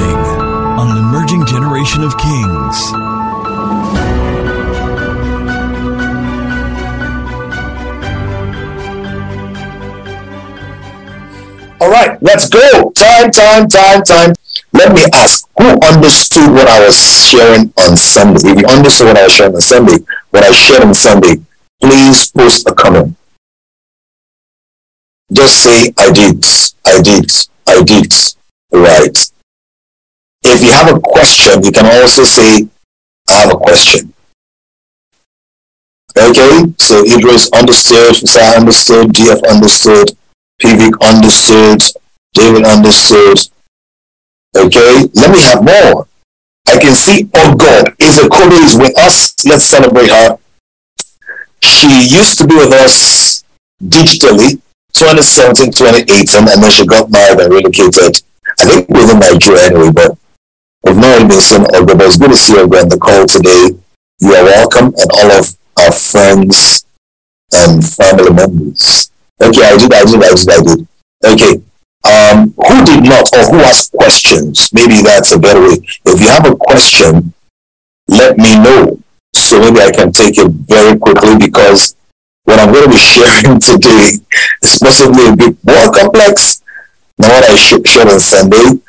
focusing on an emerging generation of kings. All right, let's go. Time. Let me ask, who understood what I was sharing on Sunday? If you understood what I was sharing on Sunday, please post a comment. Just say, I did. Right. If you have a question, you can also say, I have a question. Okay? So Idris understood, Sarah understood, D.F. understood, P.V. understood, David understood. Okay? Let me have more. I can see, oh God, Izakoro is with us. Let's celebrate her. She used to be with us digitally, 2017, 2018, and then she got married and relocated. I think within Nigeria anyway, but we've not really been seeing Audra, but it's good to see you on the call today. You are welcome, and all of our friends and family members. Okay, I did. Okay. Who did not, or who asked questions? Maybe that's a better way. If you have a question, let me know. So maybe I can take it very quickly, because what I'm going to be sharing today is possibly a bit more complex than what I shared on Sunday.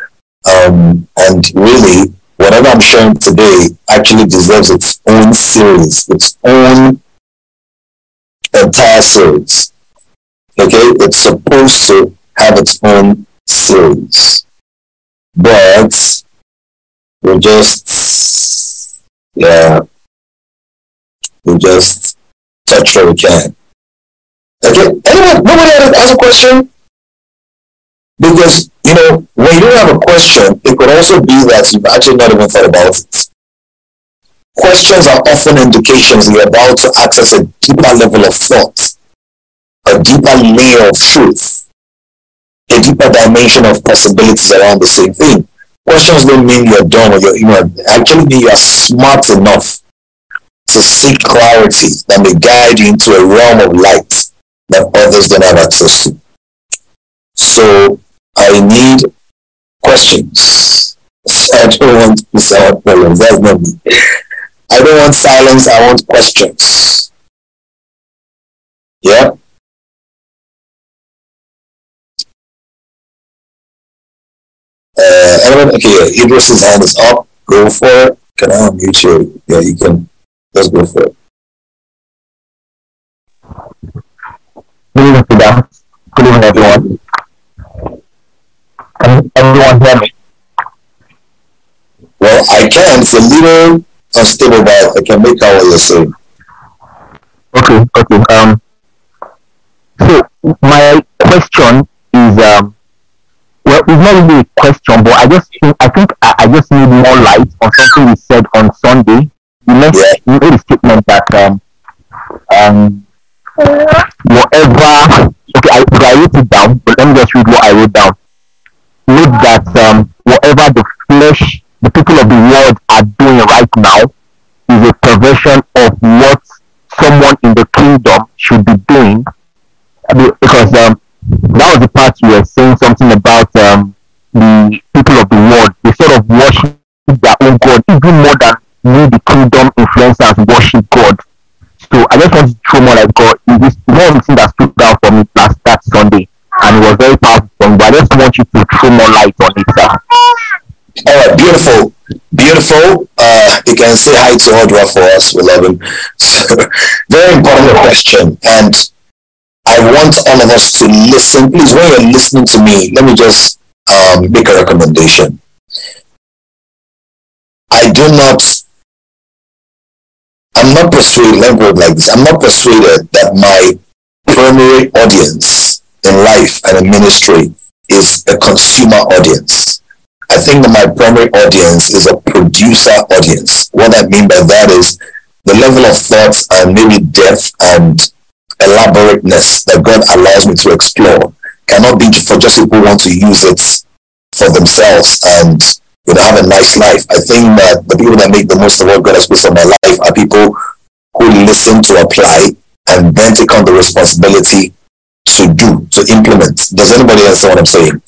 And really, whatever I'm sharing today actually deserves its own series, its own entire series. Okay? It's supposed to have its own series. But we're just, touch what we can. Okay, anyone, nobody else has a question? Because, you know, when you don't have a question, it could also be that you've actually not even thought about it. Questions are often indications you're about to access a deeper level of thought, a deeper layer of truth, a deeper dimension of possibilities around the same thing. Questions don't mean you're dumb or actually mean you're smart enough to seek clarity that may guide you into a realm of light that others don't have access to. So I need questions. I don't want to sound problems. That's not me. I don't want silence. I want questions. Yeah. Anyone? Okay. Idris's hand is up. Go for it. Can I unmute you? Yeah, you can. Let's go for it. Good evening, everyone. Can everyone hear me? Well, I can. It's a little unstable, but I can make out what you're saying. Okay. So my question is, well, it's not really a question, but I think I just need more light on something we said on Sunday. You made a statement that whatever. Okay, I wrote it down, but let me just read what I wrote down. Note that whatever the flesh, the people of the world are doing right now, is a perversion of what someone in the kingdom should be doing. Because that was the part you were saying something about the people of the world. They sort of worship their own God even more than we, the kingdom influencers, worship God. So I just want to throw more like God. This one thing that stood out for me last Sunday, and it was very powerful. But I just want you to throw more light on it, sir. All right, beautiful. You can say hi to Audra for us. We love him. So, very important question, and I want all of us to listen. Please, when you're listening to me, let me just make a recommendation. I'm not persuaded that my primary audience in life and in ministry is a consumer audience. I think that my primary audience is a producer audience. What I mean by that is the level of thoughts and maybe depth and elaborateness that God allows me to explore cannot be for just people who want to use it for themselves and have a nice life. I think that the people that make the most of what God has placed in my life are people who listen to apply and then take on the responsibility to implement. Does anybody understand what I'm saying?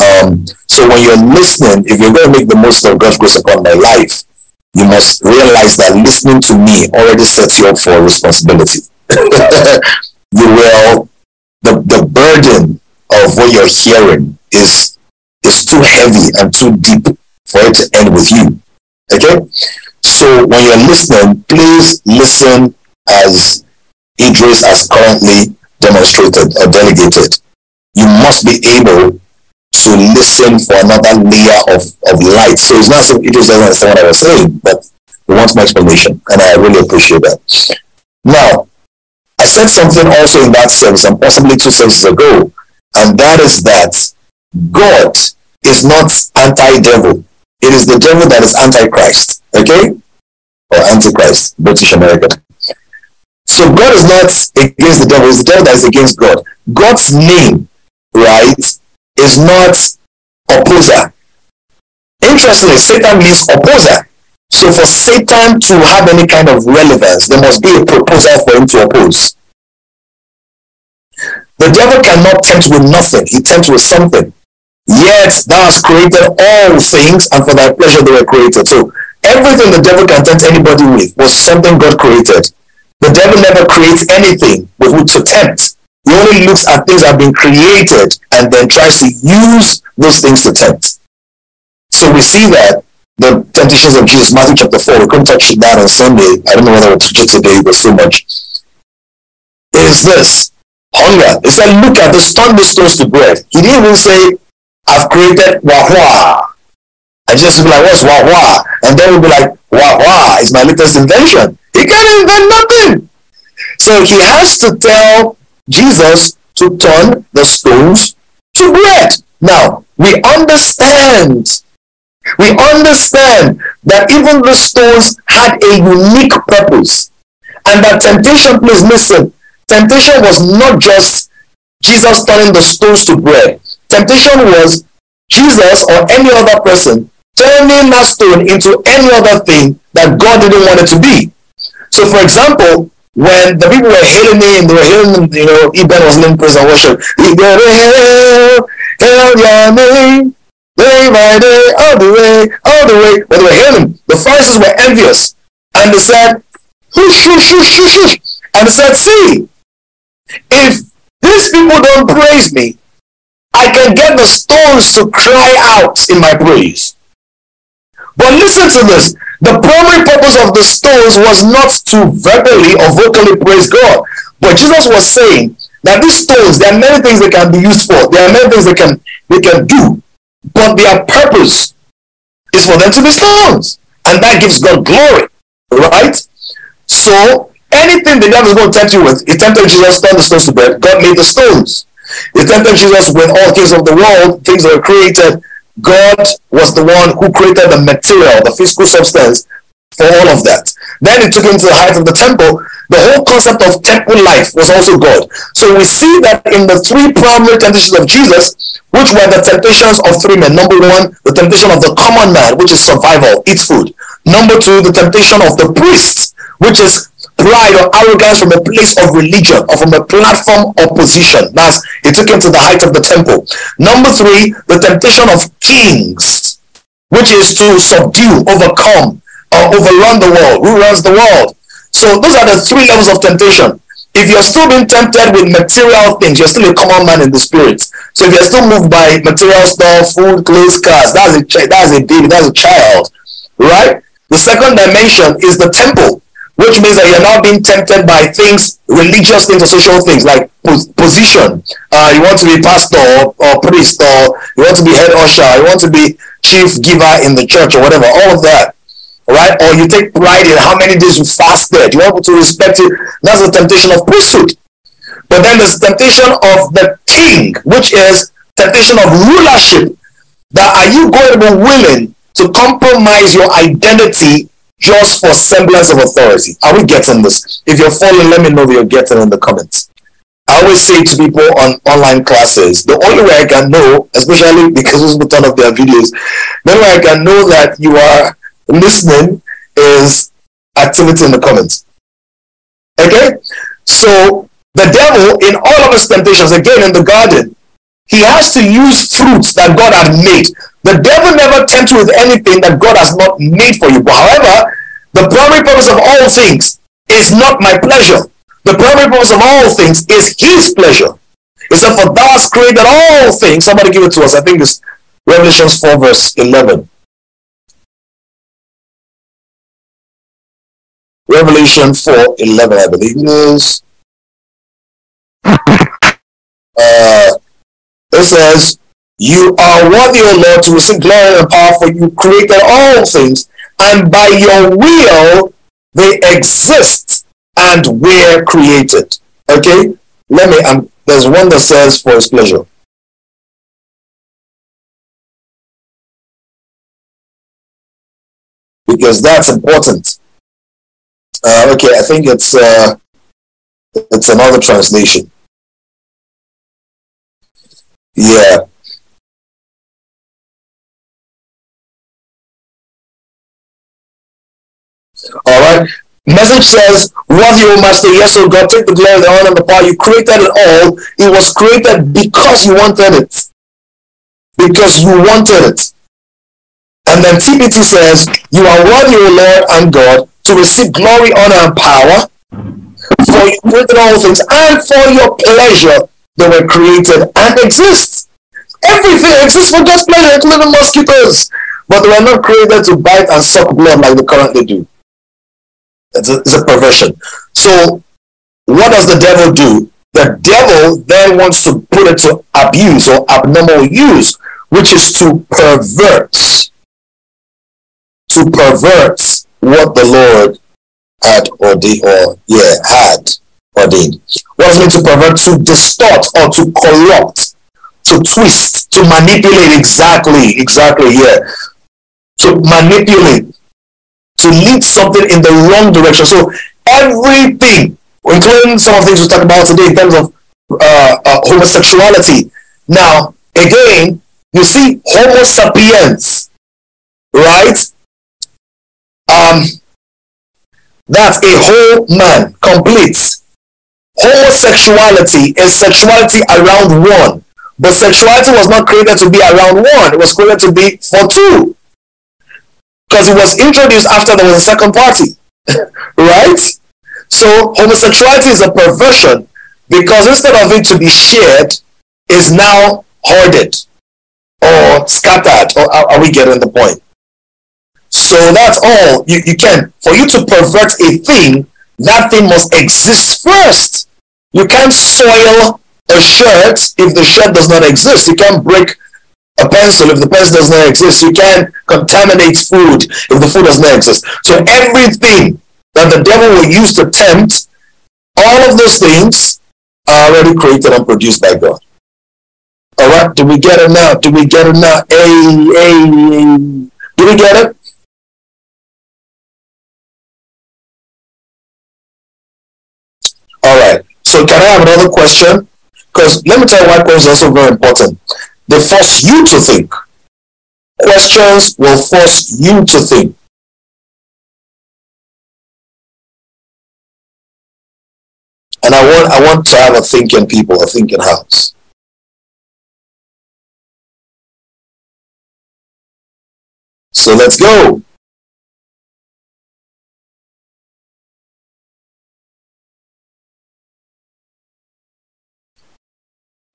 So when you're listening, if you're going to make the most of God's grace upon my life, you must realize that listening to me already sets you up for responsibility. The burden of what you're hearing is too heavy and too deep for it to end with you. Okay? So when you're listening, please listen as Idris has currently demonstrated or delegated. You must be able to listen for another layer of light. So it's not so it doesn't understand what I was saying, but it wants more explanation, and I really appreciate that. Now, I said something also in that service, and possibly 2 services ago, and that is that God is not anti-devil. It is the devil that is anti-Christ, okay? Or antichrist, British American. So God is not against the devil, it's the devil that is against God. God's name, right, is not opposer. Interestingly, Satan means opposer. So for Satan to have any kind of relevance, there must be a proposal for him to oppose. The devil cannot tempt with nothing. He tempts with something. Yet thou hast created all things, and for thy pleasure they were created. So everything the devil can tempt anybody with was something God created. The devil never creates anything with which to tempt. He only looks at things that have been created and then tries to use those things to tempt. So we see that the temptations of Jesus, Matthew chapter 4, we couldn't touch it down on Sunday. I don't know whether we'll teach it today, but so much. Is this hunger? He said, look at this, turn these stones to bread. He didn't even say, I've created wah-wah. I just would be like, what's wah-wah? And then we'll be like, wah-wah is my latest invention. He can't invent nothing. So he has to tell Jesus to turn the stones to bread. Now, we understand that even the stones had a unique purpose, and that temptation, please listen, temptation was not just Jesus turning the stones to bread. Temptation was Jesus or any other person turning that stone into any other thing that God didn't want it to be. So, for example, when the people were hailing him, you know, Eben was in praise and worship. They go, hail, hail your name, day by day, all the way, all the way. When they were hailing him, the Pharisees were envious. And they said, whoosh. And they said, see, if these people don't praise me, I can get the stones to cry out in my praise. But listen to this. The primary purpose of the stones was not to verbally or vocally praise God. But Jesus was saying that these stones, there are many things they can be used for. There are many things they can do. But their purpose is for them to be stones. And that gives God glory. Right? So, anything the devil is going to tempt you with, he tempted Jesus, turned the stones to bread. God made the stones. He tempted Jesus with all things of the world, things that were created. God was the one who created the material, the physical substance for all of that. Then he took him to the height of the temple. The whole concept of temple life was also God. So we see that in the 3 primary temptations of Jesus, which were the temptations of 3 men. Number 1, the temptation of the common man, which is survival, eat food. Number 2, the temptation of the priest, which is pride or arrogance from a place of religion or from a platform of position. That's, he took him to the height of the temple. Number 3, the temptation of kings, which is to subdue, overcome, or overrun the world. Who runs the world? So those are the 3 levels of temptation. If you're still being tempted with material things, you're still a common man in the spirit. So if you're still moved by material stuff, food, clothes, cars, that's a baby, that's a child, right? The second dimension is the temple, which means that you're not being tempted by things, religious things or social things, like position. You want to be pastor or priest, or you want to be head usher, you want to be chief giver in the church or whatever, all of that, right? Or you take pride in how many days you fasted. You want people to respect you. That's the temptation of priesthood. But then there's the temptation of the king, which is temptation of rulership. That are you going to be willing to compromise your identity just for semblance of authority? Are we getting this? If you're following, let me know that you're getting in the comments. I always say to people on online classes, the only way I can know, especially because people turn off their videos, the only way I can know that you are listening is activity in the comments. Okay? So, the devil, in all of his temptations, again in the garden, He has to use fruits that God had made. The devil never tempts you with anything that God has not made for you. But however, the primary purpose of all things is not my pleasure. The primary purpose of all things is his pleasure. It said, for thou hast created all things. Somebody give it to us. I think it's Revelation 4 verse 11. Revelation 4, 11, I believe it is. It says, you are worthy, O Lord, to receive glory and power, for you created all things, and by your will they exist and were created. Okay? Let me, there's one that says, for his pleasure. Because that's important. Okay, I think it's another translation. Yeah. All right. Message says, worthy, O Master, yes, O God, take the glory, the honor, and the power. You created it all. It was created because you wanted it. Because you wanted it. And then TPT says, you are worthy, O Lord and God, to receive glory, honor, and power. For you created all things, and for your pleasure they were created and exist. Everything exists for God's pleasure, including mosquitoes. But they were not created to bite and suck blood like they currently do. It's a perversion. So, what does the devil do? The devil then wants to put it to abuse or abnormal use, which is to pervert. To pervert what the Lord had ordained, What does it mean to pervert? To distort or to corrupt, to twist, to manipulate. Exactly, yeah. To manipulate, to lead something in the wrong direction. So everything, including some of the things we talked about today in terms of homosexuality. Now, again, you see Homo sapiens, right? That's a whole man, complete. Homosexuality is sexuality around one. But sexuality was not created to be around one. It was created to be for two. Because it was introduced after there was a second party. Right? So homosexuality is a perversion because instead of it to be shared, it's now hoarded or scattered. Or are we getting the point? So that's all you can. For you to pervert a thing, that thing must exist first. You can't soil a shirt if the shirt does not exist. You can't break a pencil if the pencil does not exist. You can't contaminate food if the food does not exist. So everything that the devil will use to tempt, all of those things are already created and produced by God. All right? Do we get it now? Do we get it now? Hey. Do we get it? All right. So can I have another question? Because let me tell you why questions are also very important. They force you to think. Questions will force you to think. And I want to have a thinking people, a thinking house. So let's go.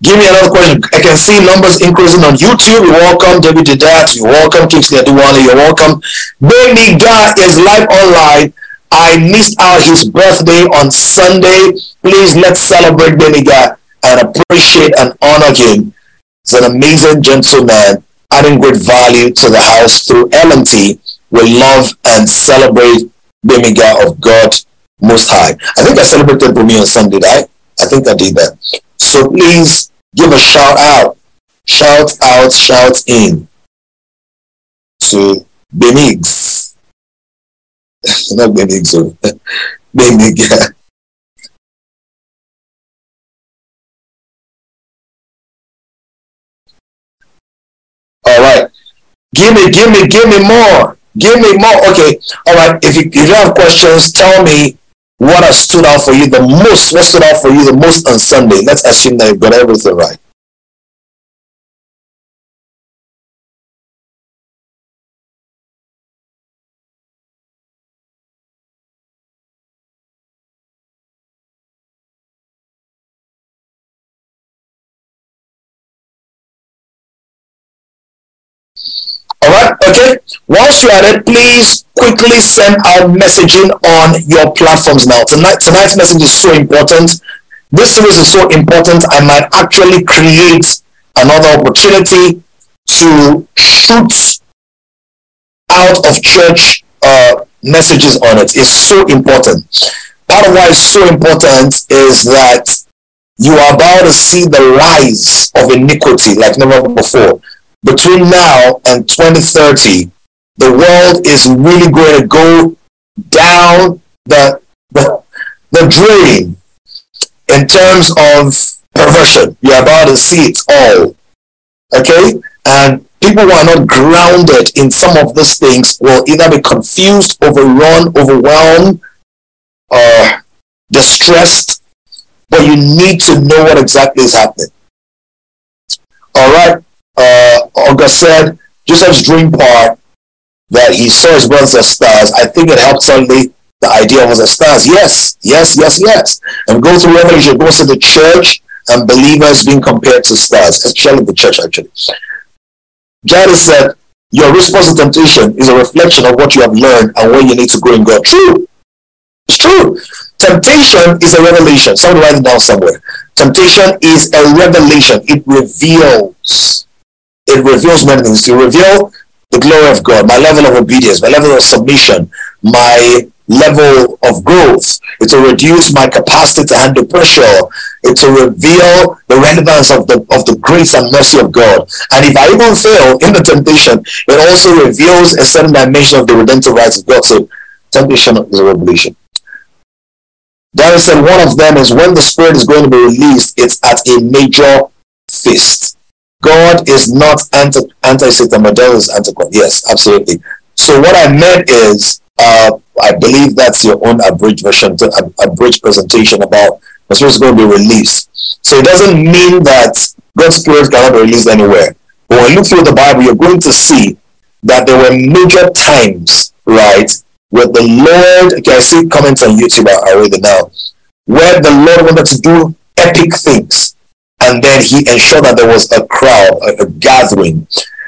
Give me another question. I can see numbers increasing on YouTube. You're welcome, Debbie Didat. You're welcome, Kixner Duwana. You're welcome. Bemiga is live online. I missed out his birthday on Sunday. Please, let's celebrate Bemiga and appreciate and honor him. He's an amazing gentleman, adding great value to the house through LMT. We love and celebrate Bemiga of God Most High. I think I celebrated Bumi on Sunday, right? I think I did that. So please, give a shout in to Bemigs. Not Bemigs, Bemiga. All right, give me more. Okay, all right. If you have questions, tell me. What has stood out for you the most? What stood out for you the most on Sunday? Let's assume that you've got everything right. Alright, okay. Once you are there, please quickly send out messaging on your platforms now. Tonight's message is so important. This series is so important, I might actually create another opportunity to shoot out of church messages on it. It's so important. Part of why it's so important is that you are about to see the rise of iniquity like never before. Between now and 2030, the world is really going to go down the drain in terms of perversion. You're about to see it all. Okay? And people who are not grounded in some of these things will either be confused, overrun, overwhelmed, distressed, but you need to know what exactly is happening. All right? August said, Joseph's dream part that he saw his brothers as stars. I think it helped suddenly the idea was as stars. Yes, yes, yes, yes. And go through Revelation, goes to the church and believers being compared to stars, especially the church, actually. Jadis said, your response to temptation is a reflection of what you have learned and where you need to grow in God. True. It's true. Temptation is a revelation. Someone write it down somewhere. Temptation is a revelation. It reveals. It reveals many things. It reveals the glory of God, my level of obedience, my level of submission, my level of growth. It will reduce my capacity to handle pressure. It will reveal the relevance of the grace and mercy of God. And if I even fail in the temptation, it also reveals a certain dimension of the redemptive rights of God. So temptation is a revelation. Darius said one of them is when the Spirit is going to be released, it's at a major feast. God is not anti-Satan, but devil is anti-God. Yes, absolutely. So what I meant is, I believe that's your own abridged version, abridged presentation about the Spirit is going to be released. So it doesn't mean that God's Spirit cannot be released anywhere. But when you look through the Bible, you're going to see that there were major times, right, where the Lord, okay, I see comments on YouTube, I read it now, where the Lord wanted to do epic things. And then he ensured that there was a crowd, a gathering.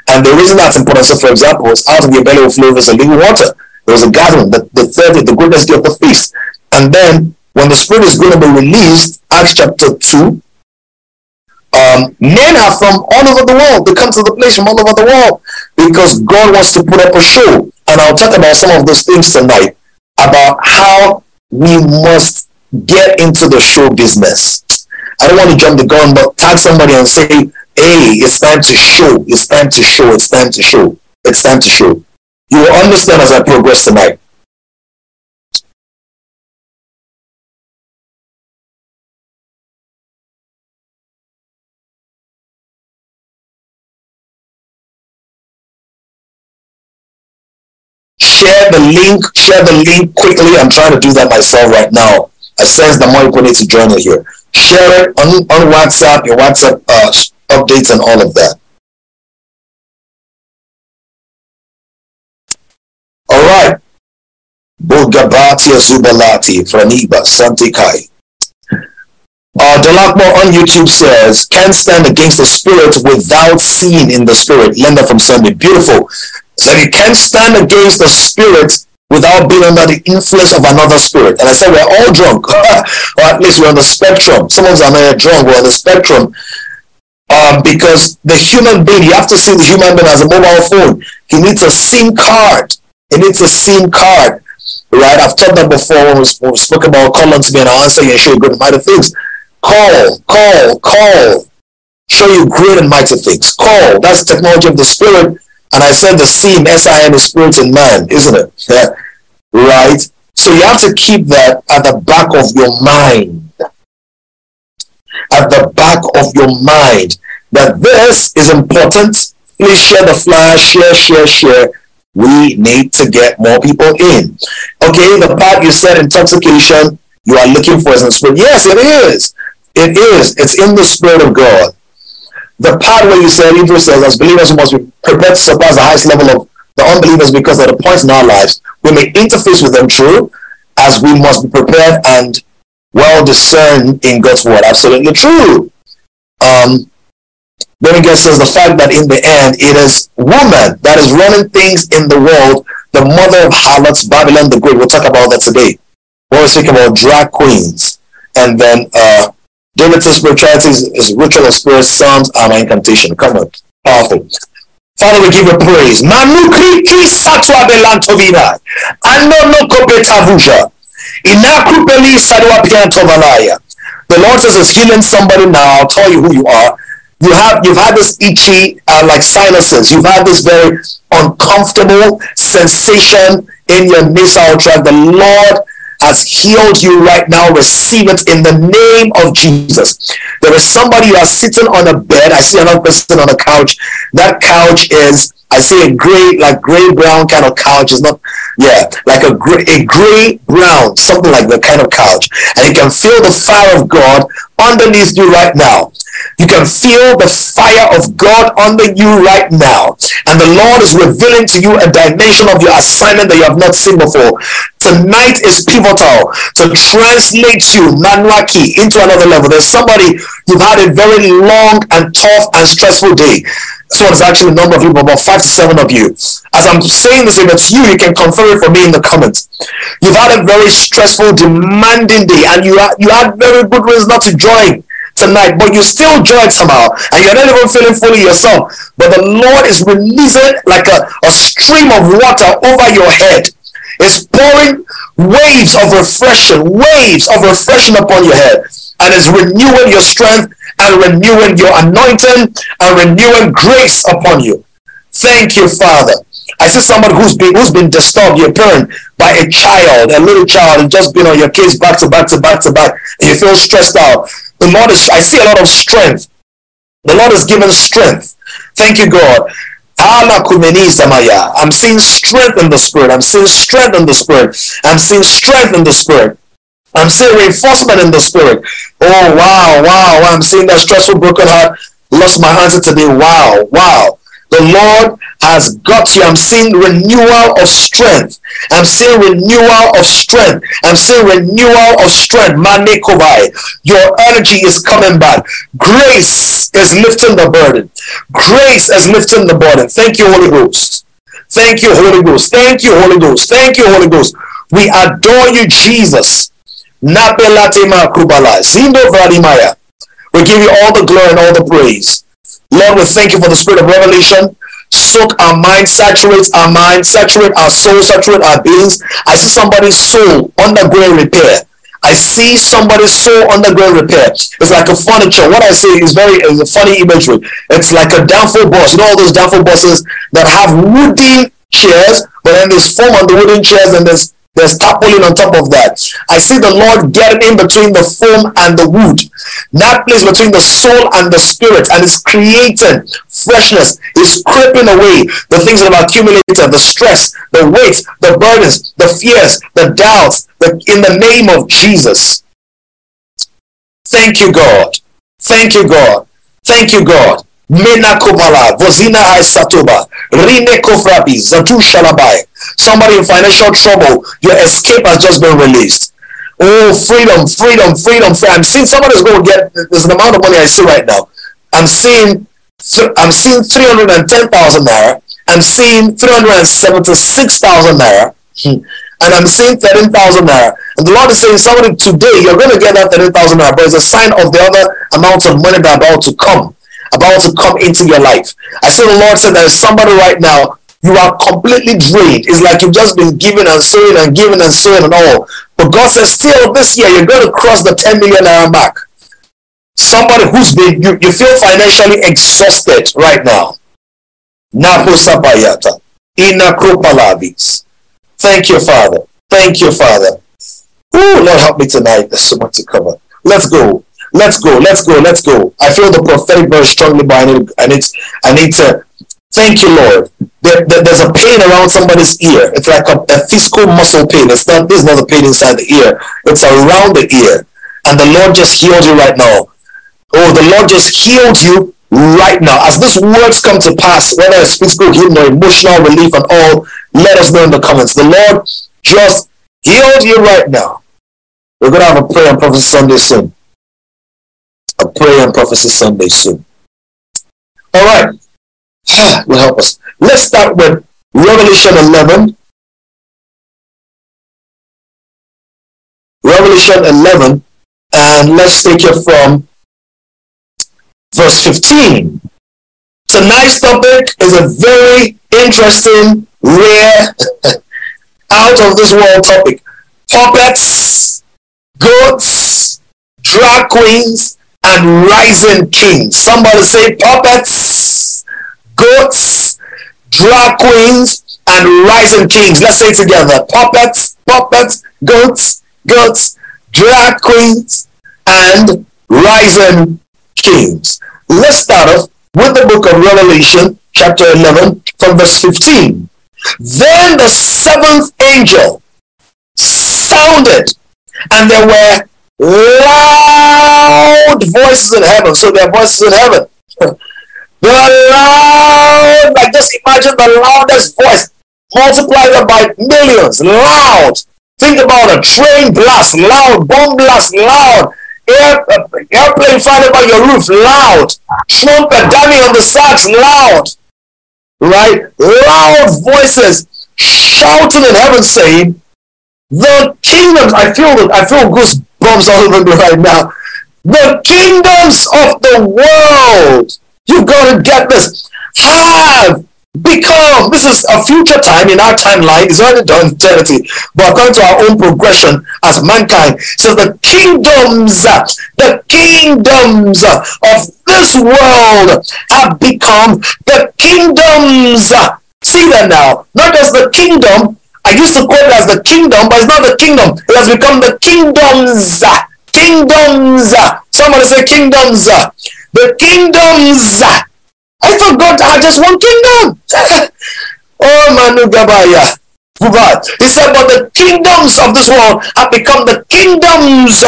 And the reason that's important, so for example, was out of your belly will flow rivers of living water. There was a gathering, the third day, the greatest day of the feast. And then, when the Spirit is going to be released, Acts chapter 2, men are from all over the world. They come to the place from all over the world because God wants to put up a show. And I'll talk about some of those things tonight, about how we must get into the show business. I don't want to jump the gun, but tag somebody and say, hey, it's time to show. It's time to show. It's time to show. It's time to show. You will understand as I progress tonight. Share the link. Share the link quickly. I'm trying to do that myself right now. I sense the more people need to join it here. Share it on WhatsApp, your WhatsApp updates and all of that. All right. Bulgabatia Zubalati Franiba Santikai. Delacmo on YouTube says, can't stand against the Spirit without seeing in the Spirit. Linda from Sunday. Beautiful. Said you can't stand against the Spirit without being under the influence of another spirit. And I said, we're all drunk. Or at least we're on the spectrum. Some of us are not drunk. We're on the spectrum. Because the human being, you have to see the human being as a mobile phone. He needs a SIM card. He needs a SIM card. Right? I've taught that before when we spoke about call unto me and I'll answer you and show you great and mighty things. Call, call, call. Show you great and mighty things. Call. That's the technology of the Spirit. And I said the SIM, S-I-M is spirit in man, isn't it? Yeah. Right? So you have to keep that at the back of your mind. At the back of your mind. That this is important. Please share the flyer. Share, share, share. We need to get more people in. Okay, the part you said intoxication, you are looking for is in the Spirit. Yes, it is. It is. It's in the Spirit of God. The part where you said, Idris says, as believers, we must be prepared to surpass the highest level of the unbelievers because at the points in our lives, we may interface with them, true, as we must be prepared and well discerned in God's word. Absolutely true. Bemiga says the fact that in the end it is woman that is running things in the world, the mother of harlots, Babylon the Great. We'll talk about that today. We'll speak about drag queens. And then derivative spirituality is ritual of spirits, psalms, and incantation. Come on. Powerful. Father, we give you praise. The Lord says he's healing somebody now. I'll tell you who you are. You've had this itchy like sinuses. You've had this very uncomfortable sensation in your nasal tract. The Lord has healed you right now. Receive it in the name of Jesus. There is somebody who is sitting on a bed. I see another person on a couch. That couch is, I see a gray, like gray brown kind of couch. It's not, yeah, like a gray brown, something like that kind of couch. And you can feel the fire of God underneath you right now. You can feel the fire of God under you right now. And the Lord is revealing to you a dimension of your assignment that you have not seen before. Tonight is pivotal to translate you, Manuaki, into another level. There's somebody, you've had a very long and tough and stressful day. So it's actually a number of you, but about 5 to 7 of you. As I'm saying this, if it's you, you can confirm it for me in the comments. You've had a very stressful, demanding day, and you had very good reasons not to join tonight, but you still joined somehow, and you're not even feeling fully yourself. But the Lord is releasing like a stream of water over your head. It's pouring waves of refreshing upon your head, and it's renewing your strength and renewing your anointing and renewing grace upon you. Thank you, Father. I see somebody who's been disturbed, your parent, by a child, a little child, and just been on your case back to back to back to back, and you feel stressed out. The Lord is, I see a lot of strength. The Lord is giving strength. Thank you, God. I'm seeing strength in the Spirit. I'm seeing strength in the Spirit. I'm seeing strength in the Spirit. I'm seeing reinforcement in the Spirit. Oh, wow, wow. I'm seeing that stressful, broken heart. Lost my answer today. Wow, wow. The Lord has got you. I'm seeing renewal of strength. I'm seeing renewal of strength. I'm seeing renewal of strength. Manu Gabaya. Your energy is coming back. Grace is lifting the burden. Grace is lifting the burden. Thank you, Holy Ghost. Thank you, Holy Ghost. Thank you, Holy Ghost. Thank you, Holy Ghost. We adore you, Jesus. We give you all the glory and all the praise. Lord, we thank you for the spirit of revelation. Soak our minds, saturate our minds, saturate our souls, saturate our beings. I see somebody's soul undergoing repair. I see somebody's soul undergoing repair. It's like a furniture. What I see is is a funny imagery. It's like a downfall bus. You know all those downfall buses that have wooden chairs, but then there's foam on the wooden chairs and there's tarpaulin on top of that. I see the Lord getting in between the foam and the wood. That place between the soul and the spirit. And it's creating freshness. It's creeping away the things that have accumulated. The stress, the weight, the burdens, the fears, the doubts. In the name of Jesus. Thank you, God. Thank you, God. Thank you, God. Mena Kobala, Vozina Hai Satoba, Rine Kofrabi, Zatu Shalabai. Somebody in financial trouble, your escape has just been released. Oh, freedom, freedom, freedom, freedom. I'm seeing somebody's going to get, there's an amount of money I see right now. I'm seeing 310,000 naira. I'm seeing 376,000 naira. And I'm seeing 13,000 naira. And the Lord is saying, somebody today, you're going to get that 13,000 naira, but it's a sign of the other amounts of money that are about to come into your life. I see the Lord said there's somebody right now, you are completely drained. It's like you've just been giving and sowing and giving and sowing and all. But God says, still this year, you're going to cross the 10 million naira mark. Somebody who's been, you feel financially exhausted right now. Thank you, Father. Thank you, Father. Oh, Lord, help me tonight. There's so much to cover. Let's go. Let's go, let's go, let's go. I feel the prophetic very strongly, but I need to thank you, Lord. There's a pain around somebody's ear. It's like a physical muscle pain. This is not a pain inside the ear. It's around the ear. And the Lord just healed you right now. Oh, the Lord just healed you right now. As these words come to pass, whether it's physical healing or emotional relief and all, let us know in the comments. The Lord just healed you right now. We're going to have a prayer and prophecy Sunday soon. All right. God will help us. Let's start with Revelation 11. Revelation 11, and let's take it from verse 15. Tonight's topic is a very interesting, rare, out-of-this-world topic. Puppets, goats, drag queens, and rising kings. Somebody say puppets, goats, drag queens, and rising kings. Let's say it together. Puppets, puppets, goats, drag queens, and rising kings. Let's start off with the book of Revelation, chapter 11, from verse 15. Then the seventh angel sounded, and there were loud voices in heaven. So there are voices in heaven. Like just imagine the loudest voice, multiply them by millions, loud. Think about a train blast, loud, bomb blast, loud, airplane flying by your roof, loud, trumpet, dummy on the sacks, loud, right? Loud voices shouting in heaven saying, the kingdoms, I feel goosebumps all over me right now. The kingdoms of the world, you've got to get this, have become, this is a future time in our timeline, it's already done eternity, but according to our own progression as mankind, so the kingdoms of this world have become the kingdoms. See that now, not just the kingdom, I used to quote it as the kingdom, but it's not the kingdom, it has become the kingdoms. Kingdoms, somebody say kingdoms. The kingdoms. I forgot I just one kingdom. Oh, Manu Gabaya. He said, but the kingdoms of this world have become the kingdoms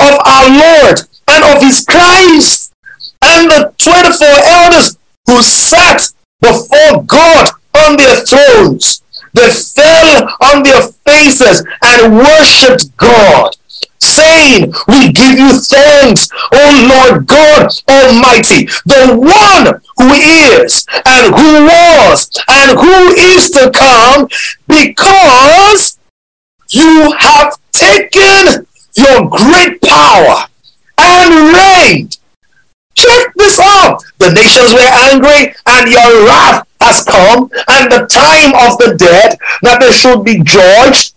of our Lord and of his Christ, and the 24 elders who sat before God on their thrones. They fell on their faces and worshipped God, saying, we give you thanks, O Lord God Almighty, the one who is, and who was, and who is to come, because you have taken your great power and reigned. Check this out. The nations were angry, and your wrath has come, and the time of the dead, that they should be judged,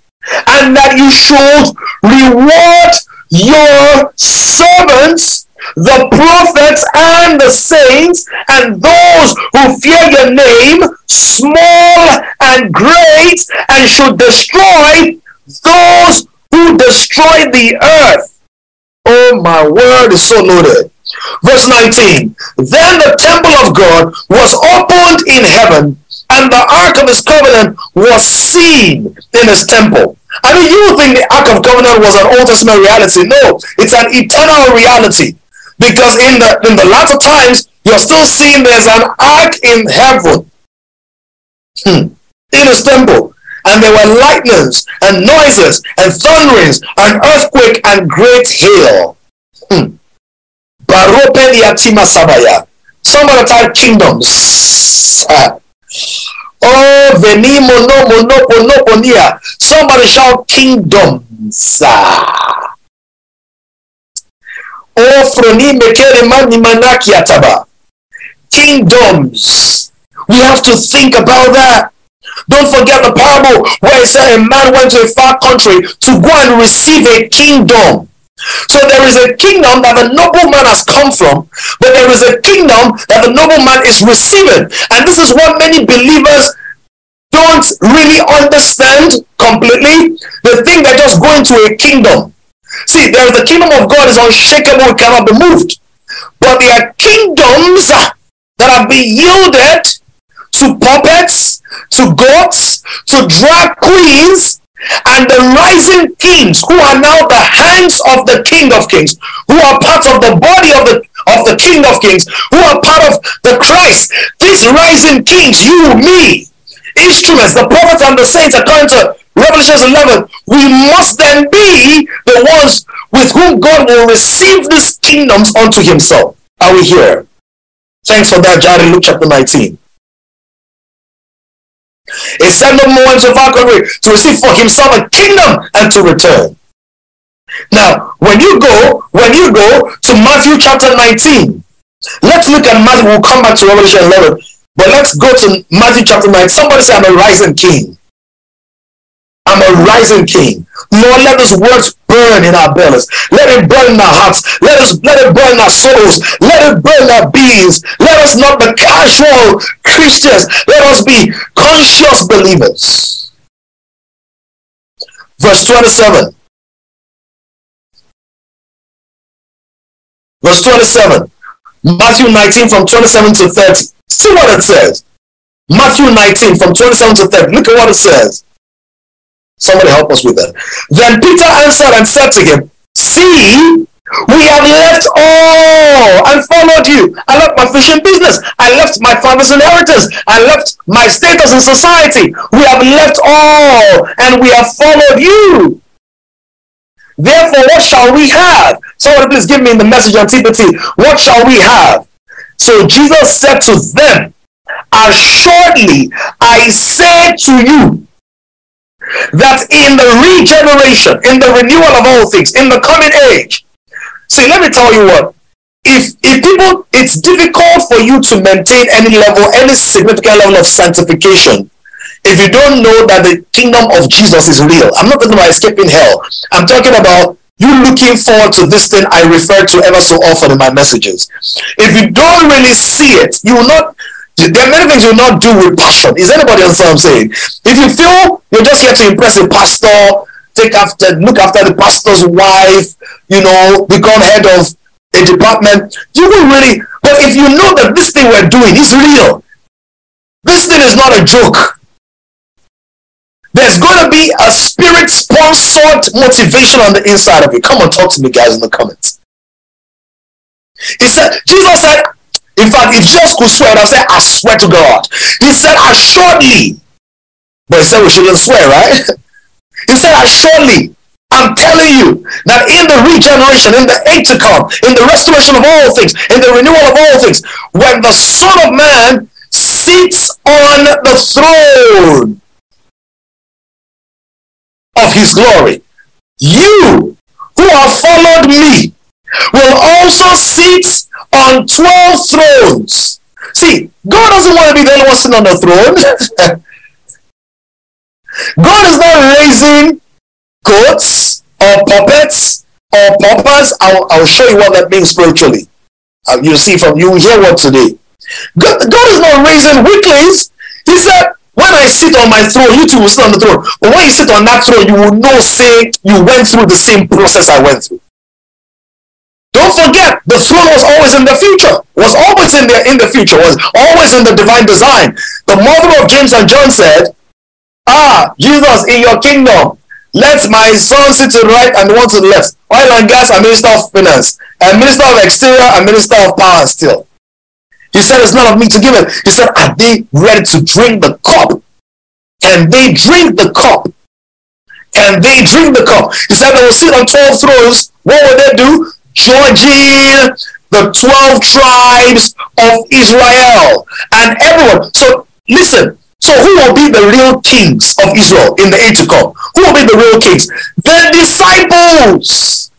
and that you should reward your servants, the prophets and the saints, and those who fear your name, small and great, and should destroy those who destroy the earth. Oh, my word is so loaded. Verse 19, then the temple of God was opened in heaven, and the ark of his covenant was seen in his temple. I mean, you would think the ark of covenant was an Old Testament reality. No, it's an eternal reality. Because in the latter times, you're still seeing there's an ark in heaven, in his temple. And there were lightnings and noises and thunderings and earthquake and great hail. Somebody type kingdoms. Oh, veni mono mono ponoponia. Somebody shout kingdoms. Oh, froni mekere mani manaki ataba. Kingdoms. We have to think about that. Don't forget the parable where it said a man went to a far country to go and receive a kingdom. So there is a kingdom that the nobleman has come from, but there is a kingdom that the nobleman is receiving. And this is what many believers don't really understand completely. They think they're just going to a kingdom. See, there is the kingdom of God is unshakable, it cannot be moved. But there are kingdoms that have been yielded to puppets, to goats, to drag queens, and the rising kings, who are now the hands of the King of Kings, who are part of the body of the King of Kings, who are part of the Christ. These rising kings, you, me, instruments, the prophets and the saints, according to Revelation 11, we must then be the ones with whom God will receive these kingdoms unto himself. Are we here? Thanks for that, Jared, in Luke chapter 19. He sent them more into Vacuary to receive for himself a kingdom and to return. Now, when you go to Matthew chapter 19, let's look at Matthew. We'll come back to Revelation 11, but let's go to Matthew chapter 9. Somebody say, I'm a rising king. I'm a rising king. Lord, let these words burn in our bellies. Let it burn in our hearts. Let it burn in our souls. Let it burn in our beings. Let us not be casual Christians. Let us be conscious believers. Verse 27. Verse 27. Matthew 19 from 27 to 30. See what it says. Matthew 19 from 27 to 30. Look at what it says. Somebody help us with that. Then Peter answered and said to him, see, we have left all and followed you. I left my fishing business. I left my father's inheritance. I left my status in society. We have left all and we have followed you. Therefore, what shall we have? Somebody please give me in the message on TPT. What shall we have? So Jesus said to them, assuredly, I say to you, that in the regeneration, in the renewal of all things, in the coming age. See, let me tell you what. If people, it's difficult for you to maintain any level, any significant level of sanctification, if you don't know that the kingdom of Jesus is real. I'm not talking about escaping hell. I'm talking about you looking forward to this thing I refer to ever so often in my messages. If you don't really see it, you will not. There are many things you will not do with passion. Is anybody else what I'm saying? If you feel you're just here to impress the pastor, look after the pastor's wife, become head of a department, you will really. But if you know that this thing we're doing is real, this thing is not a joke. There's going to be a spirit-sponsored motivation on the inside of you. Come on, talk to me, guys, in the comments. He said, Jesus said. In fact, if Jesus could swear, I'd say, I swear to God. He said, assuredly. But he said, we shouldn't swear, right? He said, assuredly, I'm telling you that in the regeneration, in the age to come, in the restoration of all things, in the renewal of all things, when the Son of Man sits on the throne of his glory, you who have followed me will also sit on 12 thrones. See, God doesn't want to be the only one sitting on the throne. God is not raising goats or puppets or paupers. I'll show you what that means spiritually. You'll see from you hear what today. God is not raising weaklings. He said, when I sit on my throne, you two will sit on the throne. But when you sit on that throne, you will know, say, you went through the same process I went through. Don't forget, the throne was always in the future, was always in the future, was always in the divine design. The mother of James and John said, Jesus, in your kingdom, let my son sit to the right and the one to the left. Oil and gas, and minister of finance, and minister of exterior, and minister of power still. He said, it's not of me to give it. He said, are they ready to drink the cup? Can they drink the cup? Can they drink the cup? He said, they will sit on 12 thrones. What will they do? Judging the 12 tribes of Israel and everyone. So listen, so who will be the real kings of Israel in the age to come? Who will be the real kings? The disciples.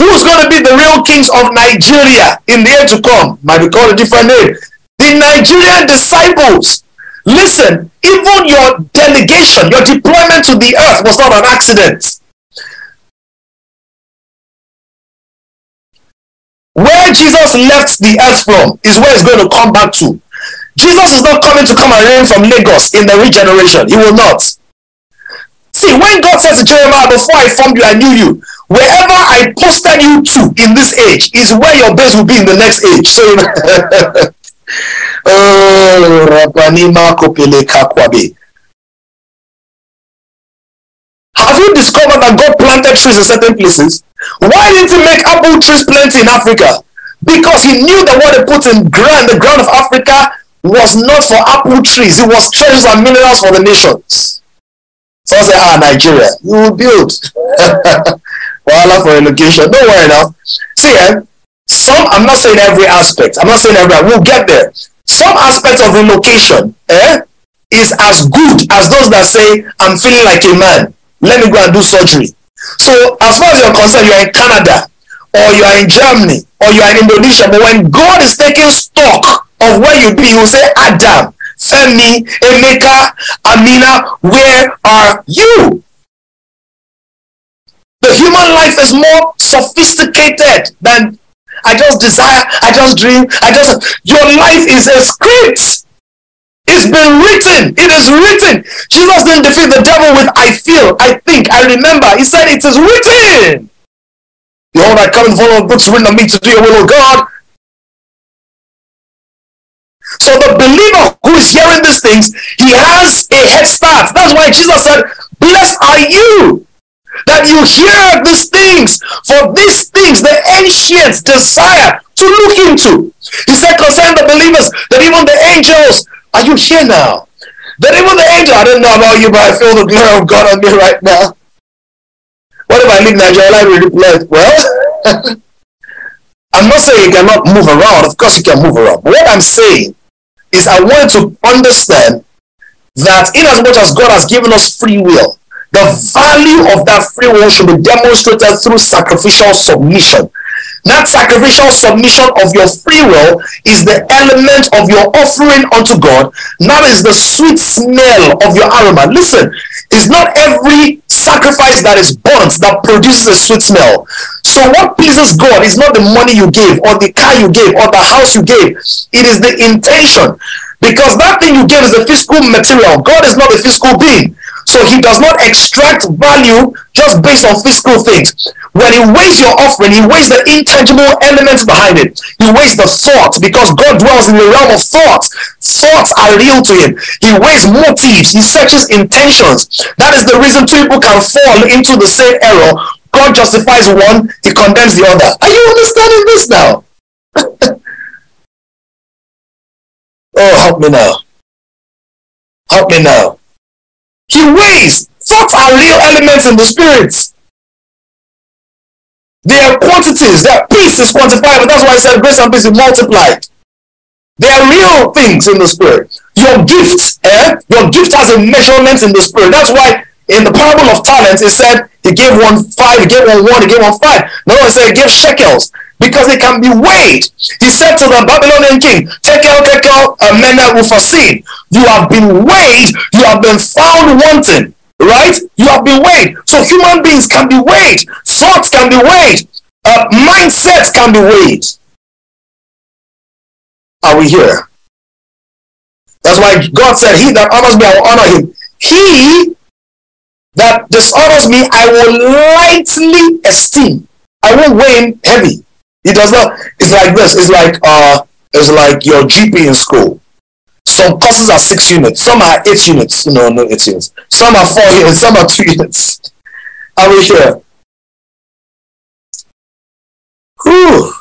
Who's going to be the real kings of Nigeria in the age to come? Might be called a different name. The Nigerian disciples. Listen, even your delegation, your deployment to the earth was not an accident. Where Jesus left the earth from is where he's going to come back to. Jesus is not coming to come and reign from Lagos in the regeneration. He will not. See, when God says to Jeremiah, before I formed you, I knew you. Wherever I posted you to in this age is where your base will be in the next age. So, have you discovered that God planted trees in certain places? Why didn't he make apple trees plenty in Africa? Because he knew that what he put in the ground of Africa was not for apple trees. It was treasures and minerals for the nations. Someone say, Nigeria, you will build. Well, for a location. Don't worry now. See, Some, I'm not saying every aspect. I'm not saying every. We'll get there. Some aspects of relocation is as good as those that say, I'm feeling like a man. Let me go and do surgery. So as far as you're concerned, you're in Canada, or you're in Germany, or you're in Indonesia. But when God is taking stock of where you be, he will say, Adam, Femi, Emeka, Amina, where are you? The human life is more sophisticated than I just desire, I just dream, I just... Your life is a script. It's been written. It is written. Jesus didn't defeat the devil with I feel, I think, I remember. He said it is written. Behold, I come in the form of books written of me to do your will, O God. So the believer who is hearing these things, he has a head start. That's why Jesus said, blessed are you that you hear these things, for these things the ancients desire to look into. He said, concern the believers, that even the angels, are you here now? That even the angel, I don't know about you, but I feel the glory of God on me right now. What if I leave Nigeria? I will reply, well, I'm not saying you cannot move around. Of course you can move around. But what I'm saying is I want to understand that inasmuch as God has given us free will, the value of that free will should be demonstrated through sacrificial submission. That sacrificial submission of your free will is the element of your offering unto God. That is the sweet smell of your aroma. Listen, it's not every sacrifice that is burnt that produces a sweet smell. So what pleases God is not the money you gave, or the car you gave, or the house you gave. It is the intention. Because that thing you gave is the physical material. God is not a physical being. So he does not extract value just based on physical things. When he weighs your offering, he weighs the intangible elements behind it. He weighs the thoughts, because God dwells in the realm of thoughts. Thoughts are real to him. He weighs motives. He searches intentions. That is the reason two people can fall into the same error. God justifies one, he condemns the other. Are you understanding this now? Oh, help me now. Help me now. He weighs. Thoughts are real elements in the spirit. They are quantities. Their peace is quantified. That's why I said grace and peace is multiplied. They are real things in the spirit. Your gift, your gift has a measurement in the spirit. That's why in the parable of talents, it said he gave one 5, he gave one 1, he gave one 5. No, it said he gave shekels, because it can be weighed. He said to the Babylonian king, Tekel, a man that will foresee. You have been weighed, you have been found wanting, right? You have been weighed. So human beings can be weighed, thoughts can be weighed, mindsets can be weighed. Are we here? That's why God said, he that honors me, I will honor him. He that dishonors me, I will lightly esteem. I won't weigh him heavy. It does not. It's like this. It's like your GPA in school. Some courses are 6 units. Some are 8 units. No, not 8 units. Some are 4 units. Some are 2 units. Are we here? Whew.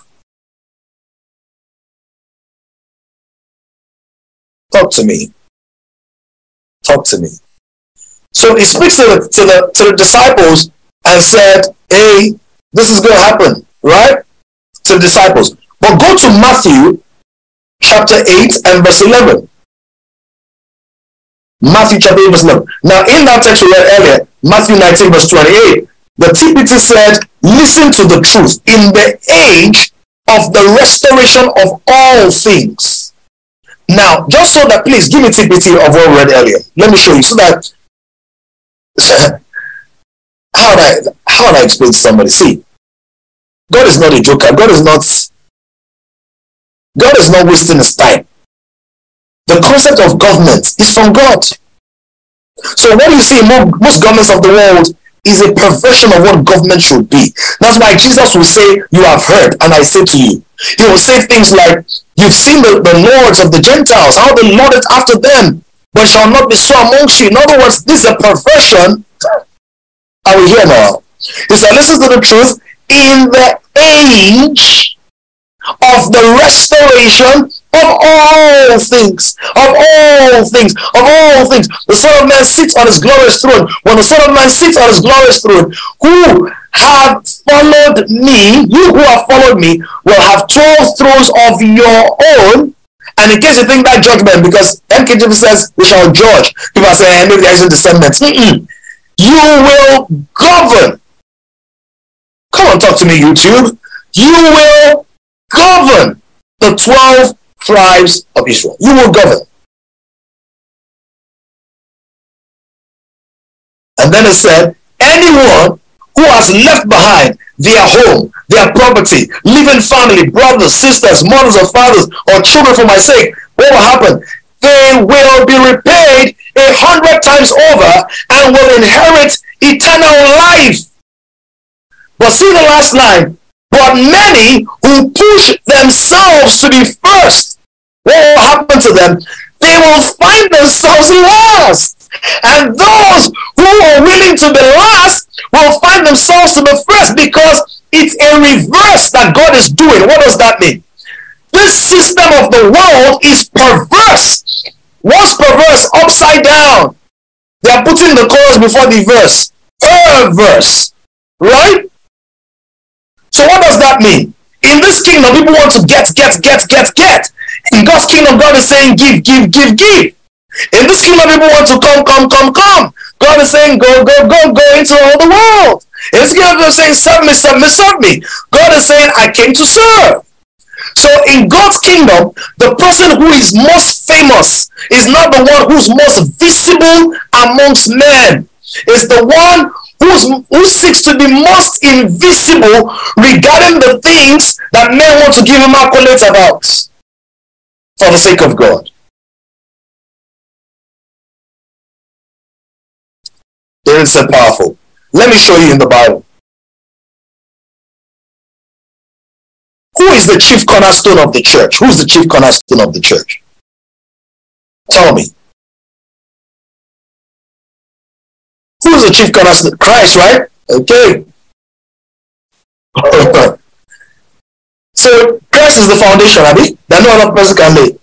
Talk to me. Talk to me. So he speaks to the disciples and said, "Hey, this is going to happen, right?" To the disciples. But go to Matthew chapter 8 and verse 11. Matthew chapter 8 verse 11. Now in that text we read earlier, Matthew 19 verse 28, the TPT said, listen to the truth. In the age of the restoration of all things. Now, just so that, please give me TPT of what we read earlier. Let me show you so that, how do I explain to somebody? See, God is not a joker. God is not wasting his time. The concept of government is from God. So what you see in most governments of the world is a perversion of what government should be. That's why Jesus will say, you have heard, and I say to you. He will say things like, you've seen the lords of the Gentiles, how they lorded after them, but shall not be so amongst you. In other words, this is a perversion. Are we here now? He said, listen to the truth. In the age of the restoration Of all things, of all things, of all things, the Son of Man sits on his glorious throne. When the Son of Man sits on his glorious throne, who have followed me, you who have followed me, will have 12 thrones of your own. And in case you think that judgment, because MKJV says we shall judge, people are saying maybe there isn't discernment. You will govern. Come on, talk to me, YouTube. You will govern the 12 tribes of Israel. You will govern. And then it said, anyone who has left behind their home, their property, living family, brothers, sisters, mothers or fathers, or children for my sake, what will happen? They will be repaid 100 times over and will inherit eternal life. But see the last line. But many who push themselves to be first, what will happen to them? They will find themselves last. And those who are willing to be last will find themselves to be first, because it's a reverse that God is doing. What does that mean? This system of the world is perverse. What's perverse? Upside down. They are putting the chorus before the verse. Perverse. Right? So what does that mean? In this kingdom, people want to get. In God's kingdom, God is saying, give. In this kingdom, people want to come. God is saying, go into all the world. In this kingdom, God is saying, serve me. God is saying, I came to serve. So in God's kingdom, the person who is most famous is not the one who's most visible amongst men. It's the one who seeks to be most invisible regarding the things that men want to give him accolades about for the sake of God. It is so powerful. Let me show you in the Bible. Who is the chief cornerstone of the church? Who is the chief cornerstone of the church? Tell me. Who is the chief cornerstone? Christ, right? Okay. So, Christ is the foundation, Abby. That no other person can lay.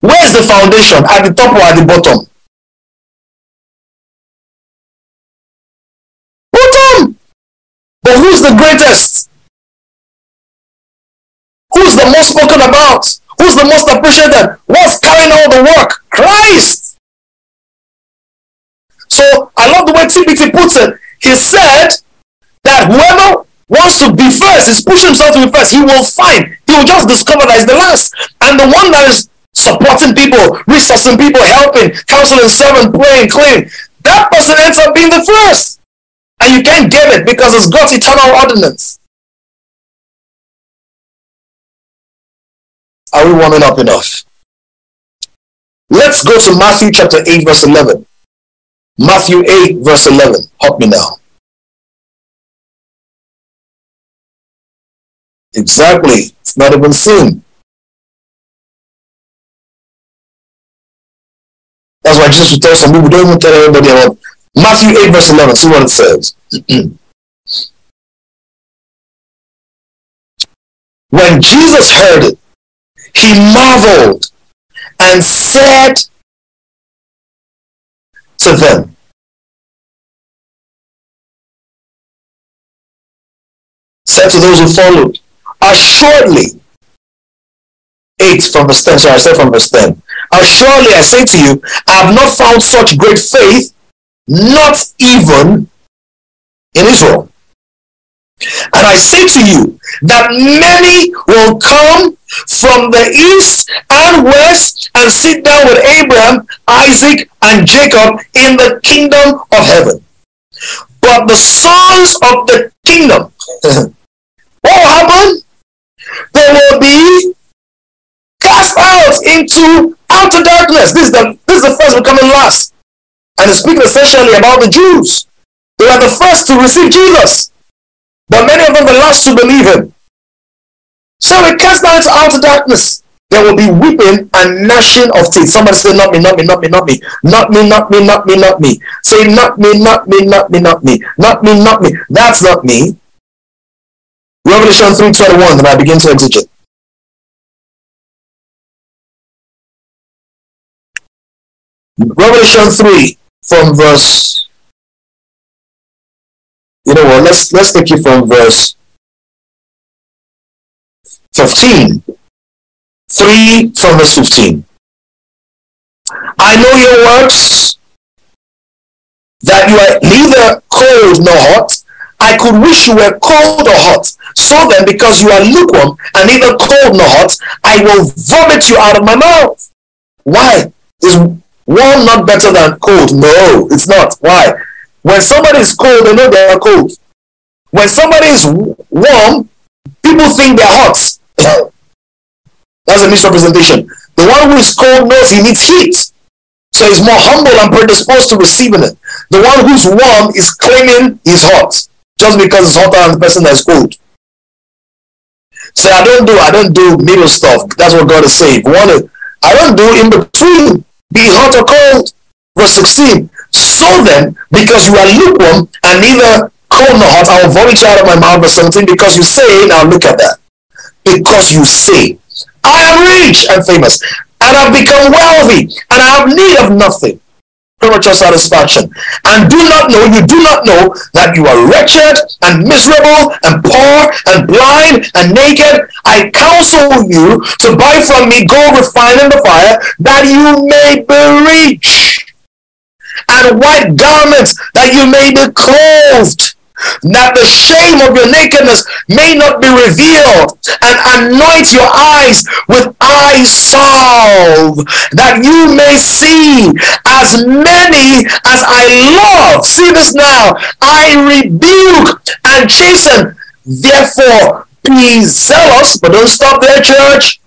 Where is the foundation? At the top or at the bottom? Bottom! But who's the greatest? Who's the most spoken about? Who's the most appreciated? What's carrying all the work? Christ! So, I love the way TBT puts it. He said that whoever wants to be first, is pushing himself to be first, he will find. He will just discover that he's the last. And the one that is supporting people, resourcing people, helping, counseling, serving, praying, cleaning, that person ends up being the first. And you can't get it because it's God's eternal ordinance. Are we warming up enough? Let's go to Matthew chapter 8, verse 11. Matthew 8, verse 11. Help me now. Exactly. It's not even seen. That's why Jesus tells some people, don't even tell anybody about Matthew 8, verse 11. See what it says. When Jesus heard it, he marveled and said to them, said to those who followed, assuredly, 8 from verse 10, sorry, I said from verse 10, assuredly I say to you, I have not found such great faith, not even in Israel. And I say to you that many will come from the east and west and sit down with Abraham, Isaac, and Jacob in the kingdom of heaven. But the sons of the kingdom, what will happen? They will be cast out into outer darkness. This is the first becoming last. And it's speaking essentially about the Jews. They were the first to receive Jesus. But many of them were the last to believe him. So they cast out into outer darkness. There will be weeping and gnashing of teeth. Somebody say, not me. Say, not me. That's not me. Revelation 3:21, and I begin to exegete. Revelation 3 from verse, you know what, let's take it from verse 15. 3 from verse 15. I know your works, that you are neither cold nor hot. I could wish you were cold or hot. So then, because you are lukewarm and neither cold nor hot, I will vomit you out of my mouth. Why? Is warm not better than cold? No, it's not. Why? When somebody is cold, they know they are cold. When somebody is warm, people think they are hot. That's a misrepresentation. The one who is cold knows he needs heat. So he's more humble and predisposed to receiving it. The one who's warm is claiming he's hot, just because it's hotter than the person that's cold. Say, I don't do middle stuff. That's what God is saying. I don't do in between, be hot or cold. Verse 16. So then, because you are lukewarm and neither cold nor hot, I will vomit you out of my mouth. Verse 17. Because you say, now look at that. Because you say, I am rich and famous, and I've become wealthy, and I have need of nothing. Premature satisfaction. And you do not know that you are wretched and miserable and poor and blind and naked. I counsel you to buy from me gold refined in the fire, that you may be rich, and white garments, that you may be clothed, that the shame of your nakedness may not be revealed, and anoint your eyes with eye salve, that you may see. As many as I love, see this now, I rebuke and chasten. Therefore, be zealous, but don't stop there, church.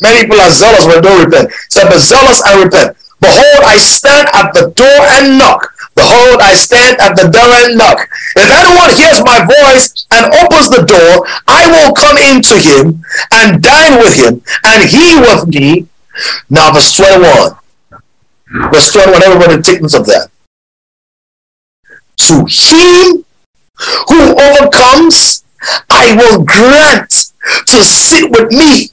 Many people are zealous but don't repent. So be zealous and repent. Behold, I stand at the door and knock. Behold, I stand at the door and knock. If anyone hears my voice and opens the door, I will come into him and dine with him, and he with me. Now, verse 21. Verse 21, everybody take note of that. To him who overcomes, I will grant to sit with me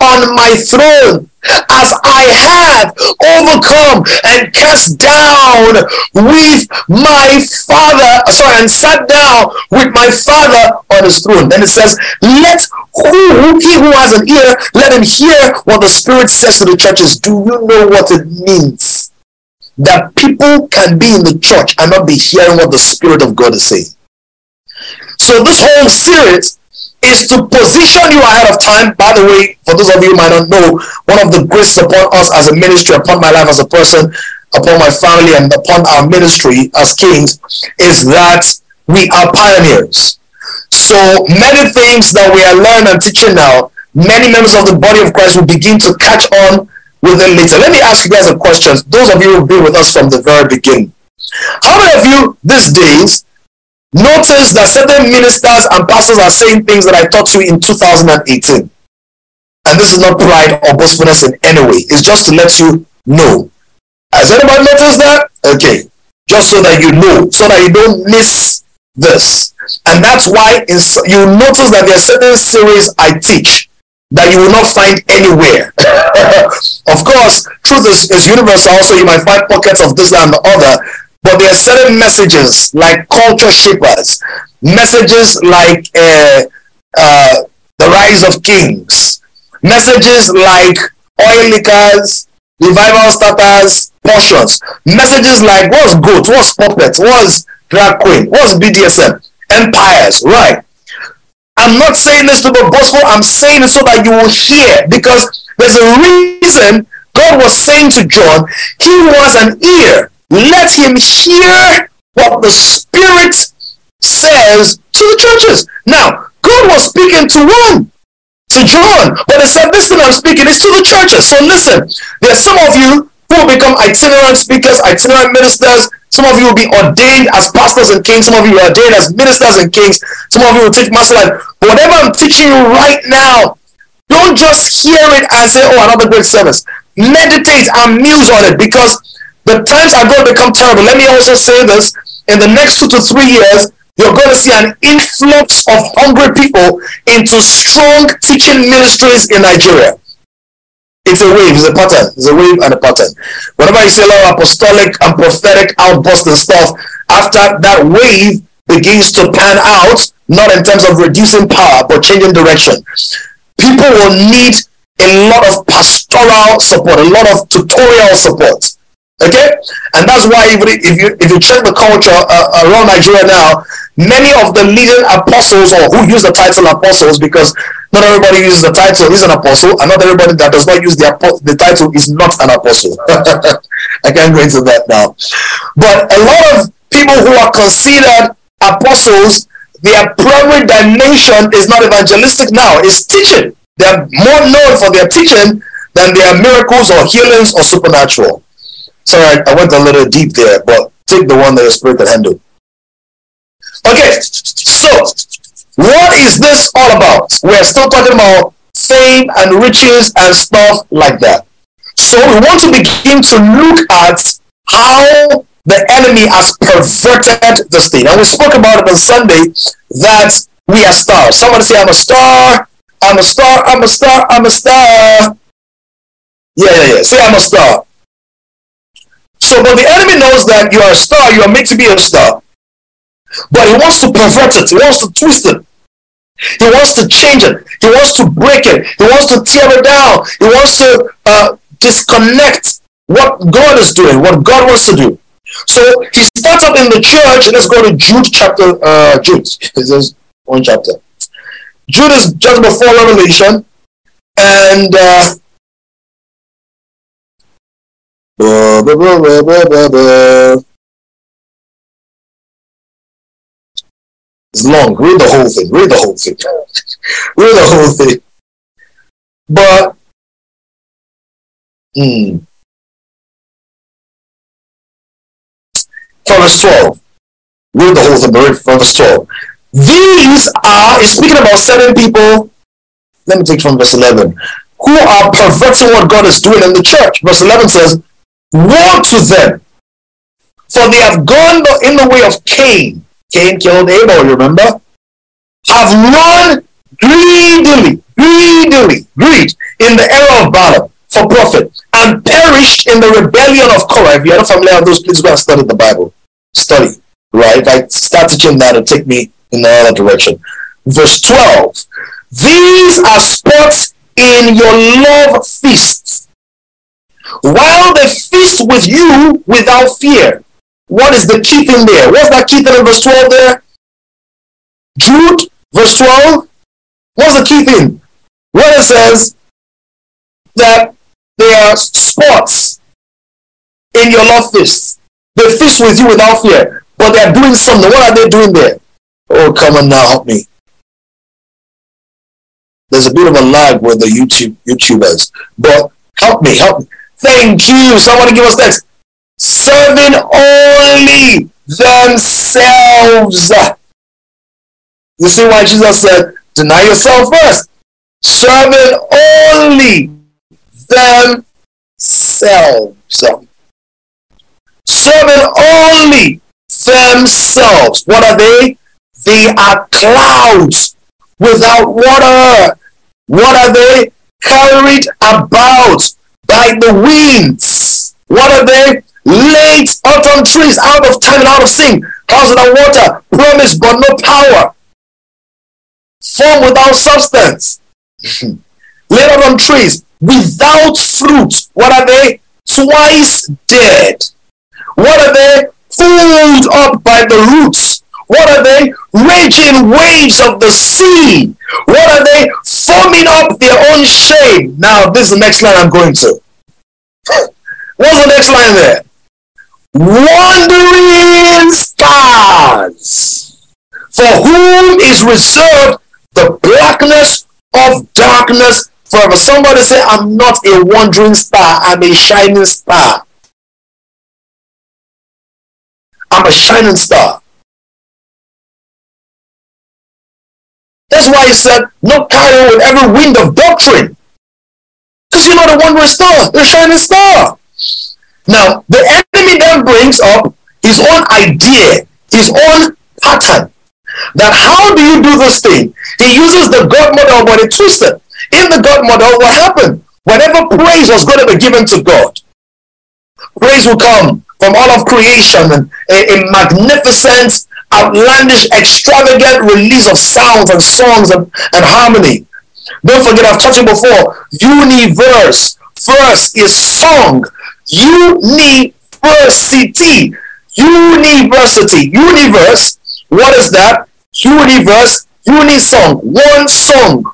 on my throne, as I have overcome and cast down with my father, and sat down with my father on his throne. Then it says, he who has an ear, let him hear what the Spirit says to the churches. Do you know what it means that people can be in the church and not be hearing what the Spirit of God is saying? So this whole series is to position you ahead of time. By the way, for those of you who might not know, one of the graces upon us as a ministry, upon my life as a person, upon my family, and upon our ministry as kings, is that we are pioneers. So many things that we are learning and teaching now, many members of the body of Christ will begin to catch on with them later. Let me ask you guys a question. Those of you who have been with us from the very beginning, how many of you these days notice that certain ministers and pastors are saying things that I taught you in 2018? And this is not pride or boastfulness in any way. It's just to let you know. Has anybody noticed that? Okay. Just so that you know, so that you don't miss this. And that's why you notice that there are certain series I teach that you will not find anywhere. Of course, truth is universal, so you might find pockets of this and the other. But there are certain messages like culture shapers, messages like the rise of kings, messages like oil liquors, revival starters, portions, messages like what's goat, what's puppet, what's drag queen, what's BDSM, empires, right? I'm not saying this to be boastful. I'm saying it so that you will hear, because there's a reason God was saying to John, he was an ear. Let him hear what the Spirit says to the churches. Now, God was speaking to one, to John, but he said, this thing I'm speaking is to the churches. So listen, there are some of you who will become itinerant speakers, itinerant ministers. Some of you will be ordained as pastors and kings. Some of you will be ordained as ministers and kings. Some of you will teach master life. Whatever I'm teaching you right now, don't just hear it and say, oh, another great service. Meditate and muse on it, because the times are going to become terrible. Let me also say this. In the next 2 to 3 years, you're going to see an influx of hungry people into strong teaching ministries in Nigeria. It's a wave. It's a pattern. It's a wave and a pattern. Whenever you see a lot of apostolic and prophetic outbursts and stuff, after that wave begins to pan out, not in terms of reducing power, but changing direction, people will need a lot of pastoral support, a lot of tutorial support. Okay? And that's why even if you check the culture around Nigeria now, many of the leading apostles, or who use the title apostles, because not everybody uses the title is an apostle, and not everybody that does not use the title is not an apostle. I can't go into that now. But a lot of people who are considered apostles, their primary dimension is not evangelistic now, it's teaching. They are more known for their teaching than their miracles or healings or supernatural. Sorry, I went a little deep there, but take the one that your spirit can handle. Okay, so what is this all about? We're still talking about fame and riches and stuff like that. So we want to begin to look at how the enemy has perverted this thing. And we spoke about it on Sunday that we are stars. Somebody say, I'm a star. I'm a star, I'm a star, I'm a star. Yeah. Say, I'm a star. So, but the enemy knows that you are a star, you are made to be a star. But he wants to pervert it, he wants to twist it. He wants to change it, he wants to break it, he wants to tear it down, he wants to disconnect what God is doing, what God wants to do. So, he starts up in the church, and let's go to Jude chapter, Jude, there's one chapter. Jude is just before Revelation, and it's long. Read the whole thing. Read the whole thing. Read the whole thing. But from verse 12, read the whole thing. But read from verse 12. These are, speaking about certain people, let me take from verse 11, who are perverting what God is doing in the church. Verse 11 says, woe to them, for they have gone in the way of Cain. Cain killed Abel, you remember? Have run greedily in the error of Balaam for profit, and perished in the rebellion of Korah. If you're not familiar with those, please go and study the Bible. Study, right? If I start teaching that, it'll take me in the other direction. Verse 12. These are spots in your love feasts, while they feast with you without fear. What is the keeping there? What's that keeping in verse 12 there? Jude, verse 12. What's the keeping? What it says that there are spots in your love feasts. They feast with you without fear, but they're doing something. What are they doing there? Oh, come on now, help me. There's a bit of a lag with the YouTubers. But help me. Thank you. Somebody give us text. Serving only themselves. You see why Jesus said, deny yourself first. Serving only themselves. Serving only themselves. What are they? They are clouds without water. What are they? Carried about by the winds. What are they? Laid out on trees, out of time and out of sin. Clouds without water, promised but no power. Form without substance. Laid out on trees, without fruit. What are they? Twice dead. What are they? Pulled up by the roots. What are they? Raging waves of the sea. What are they? Foaming up their own shame. Now, this is the next line I'm going to. What's the next line there? Wandering stars, for whom is reserved the blackness of darkness forever. Somebody say, I'm not a wandering star. I'm a shining star. I'm a shining star. That's why he said, not carried with every wind of doctrine. Because you're not a wandering star, you're a shining star. Now, the enemy then brings up his own idea, his own pattern. That how do you do this thing? He uses the God model, but he twists it. In the God model, what happened? Whatever praise was going to be given to God, praise will come from all of creation, and a magnificent, outlandish, extravagant release of sounds and songs and harmony. Don't forget, I've touched it before, universe. Verse is song. University. University. Universe. What is that? Universe. Unisong. One song.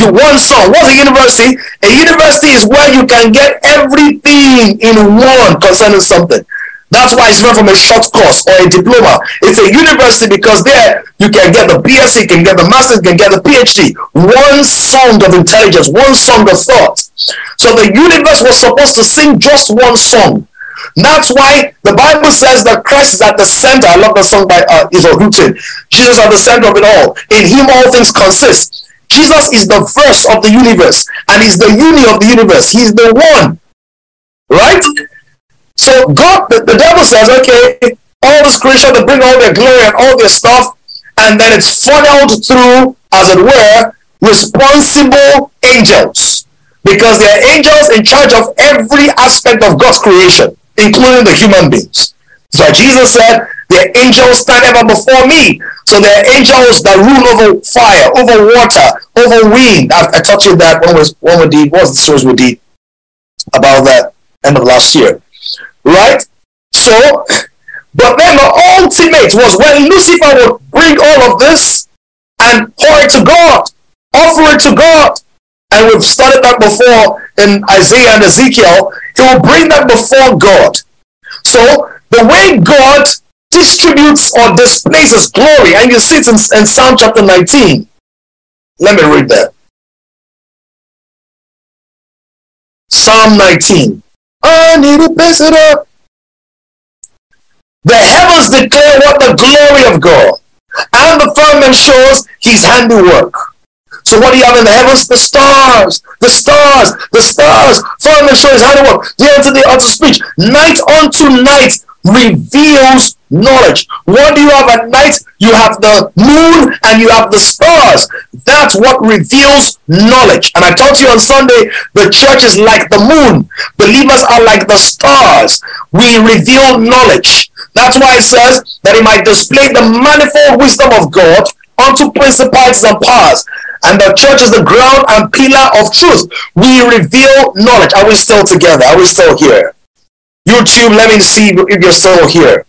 One song. What's a university? A university is where you can get everything in one concerning something. That's why it's not from a short course or a diploma. It's a university because there you can get the BSc, you can get the master's, you can get the PhD. One song of intelligence, one song of thought. So the universe was supposed to sing just one song. That's why the Bible says that Christ is at the center. I love that song by Israel Houghton. Jesus is at the center of it all. In him all things consist. Jesus is the verse of the universe, and he's the uni of the universe. He's the one. Right? So God, the devil says, okay, all this creation, they bring all their glory and all their stuff, and then it's funneled through, as it were, responsible angels, because they are angels in charge of every aspect of God's creation, including the human beings. So Jesus said, the angels stand ever before me. So there are angels that rule over fire, over water, over wind. I taught you that when the series we did about that end of last year. Right? So, but then the ultimate was when Lucifer would bring all of this and pour it to God, offer it to God. And we've studied that before in Isaiah and Ezekiel. He will bring that before God. So, the way God distributes or displays his glory, and you see it in Psalm chapter 19. Let me read that. Psalm 19. I need to pass it up. The heavens declare what the glory of God, and the firmament shows his handiwork. So what do you have in the heavens? The stars, the stars, the stars. Firmament shows his handiwork. Day unto day unto speech. Night unto night reveals knowledge. What do you have at night? You have the moon and you have the stars. That's what reveals knowledge. And I taught you on Sunday, the church is like the moon. Believers are like the stars. We reveal knowledge. That's why it says that he might display the manifold wisdom of God unto principalities and powers. And the church is the ground and pillar of truth. We reveal knowledge. Are we still together? Are we still here? YouTube, let me see if you're still here.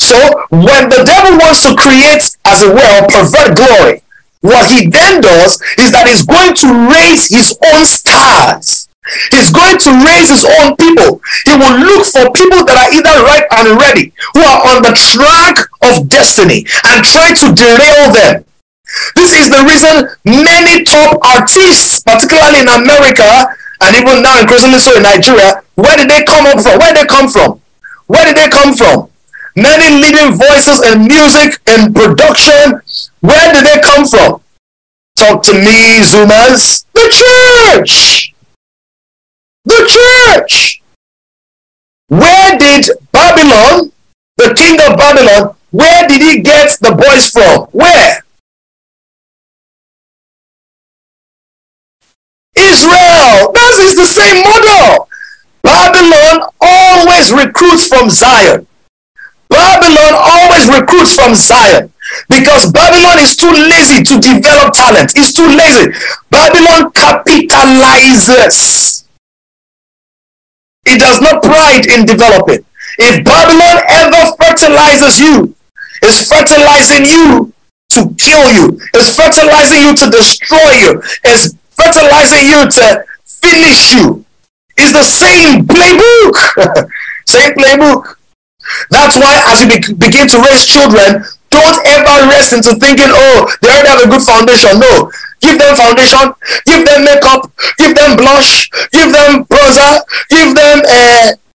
So, when the devil wants to create, as it were, pervert glory, what he then does is that he's going to raise his own stars. He's going to raise his own people. He will look for people that are either ripe and ready, who are on the track of destiny, and try to derail them. This is the reason many top artists, particularly in America, and even now increasingly so in Nigeria, where did they come up from? Where did they come from? Where did they come from? Many leading voices in music and production, where did they come from? Talk to me, Zoomers. The church! The church! Where did Babylon, the king of Babylon, where did he get the boys from? Where? Israel. That is the same model. Babylon always recruits from Zion. Babylon always recruits from Zion, because Babylon is too lazy to develop talent. It's too lazy. Babylon capitalizes. It does not pride in developing. If Babylon ever fertilizes you, it's fertilizing you to kill you. It's fertilizing you to destroy you. It's fertilizing you to finish you. It's the same playbook. Same playbook. That's why as you begin to raise children, don't ever rest into thinking, oh, they already have a good foundation. No. Give them foundation. Give them makeup. Give them blush. Give them bronzer. Give them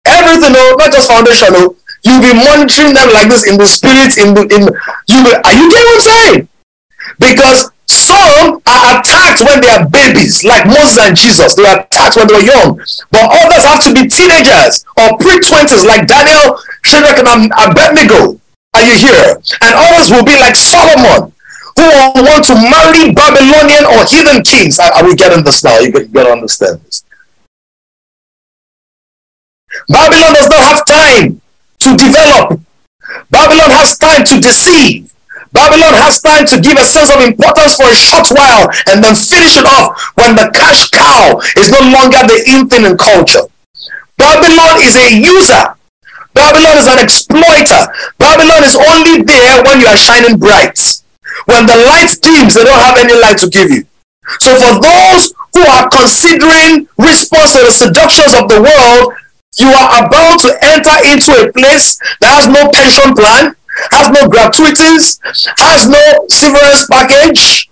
everything. No, not just foundation. No. You'll be monitoring them like this in the spirit. Are you getting what I'm saying? Because some are attacked when they are babies, like Moses and Jesus. They were attacked when they were young. But others have to be teenagers or pre-20s, like Daniel, Shadrach, and Abednego. Are you here? And others will be like Solomon, who want to marry Babylonian or heathen kings. Are we getting this now? You gotta understand this. Babylon does not have time to develop. Babylon has time to deceive. Babylon has time to give a sense of importance for a short while and then finish it off when the cash cow is no longer the in thing in culture. Babylon is a user. Babylon is an exploiter. Babylon is only there when you are shining bright. When the light dims, they don't have any light to give you. So for those who are considering response to the seductions of the world, you are about to enter into a place that has no pension plan, has no gratuities, has no severance package.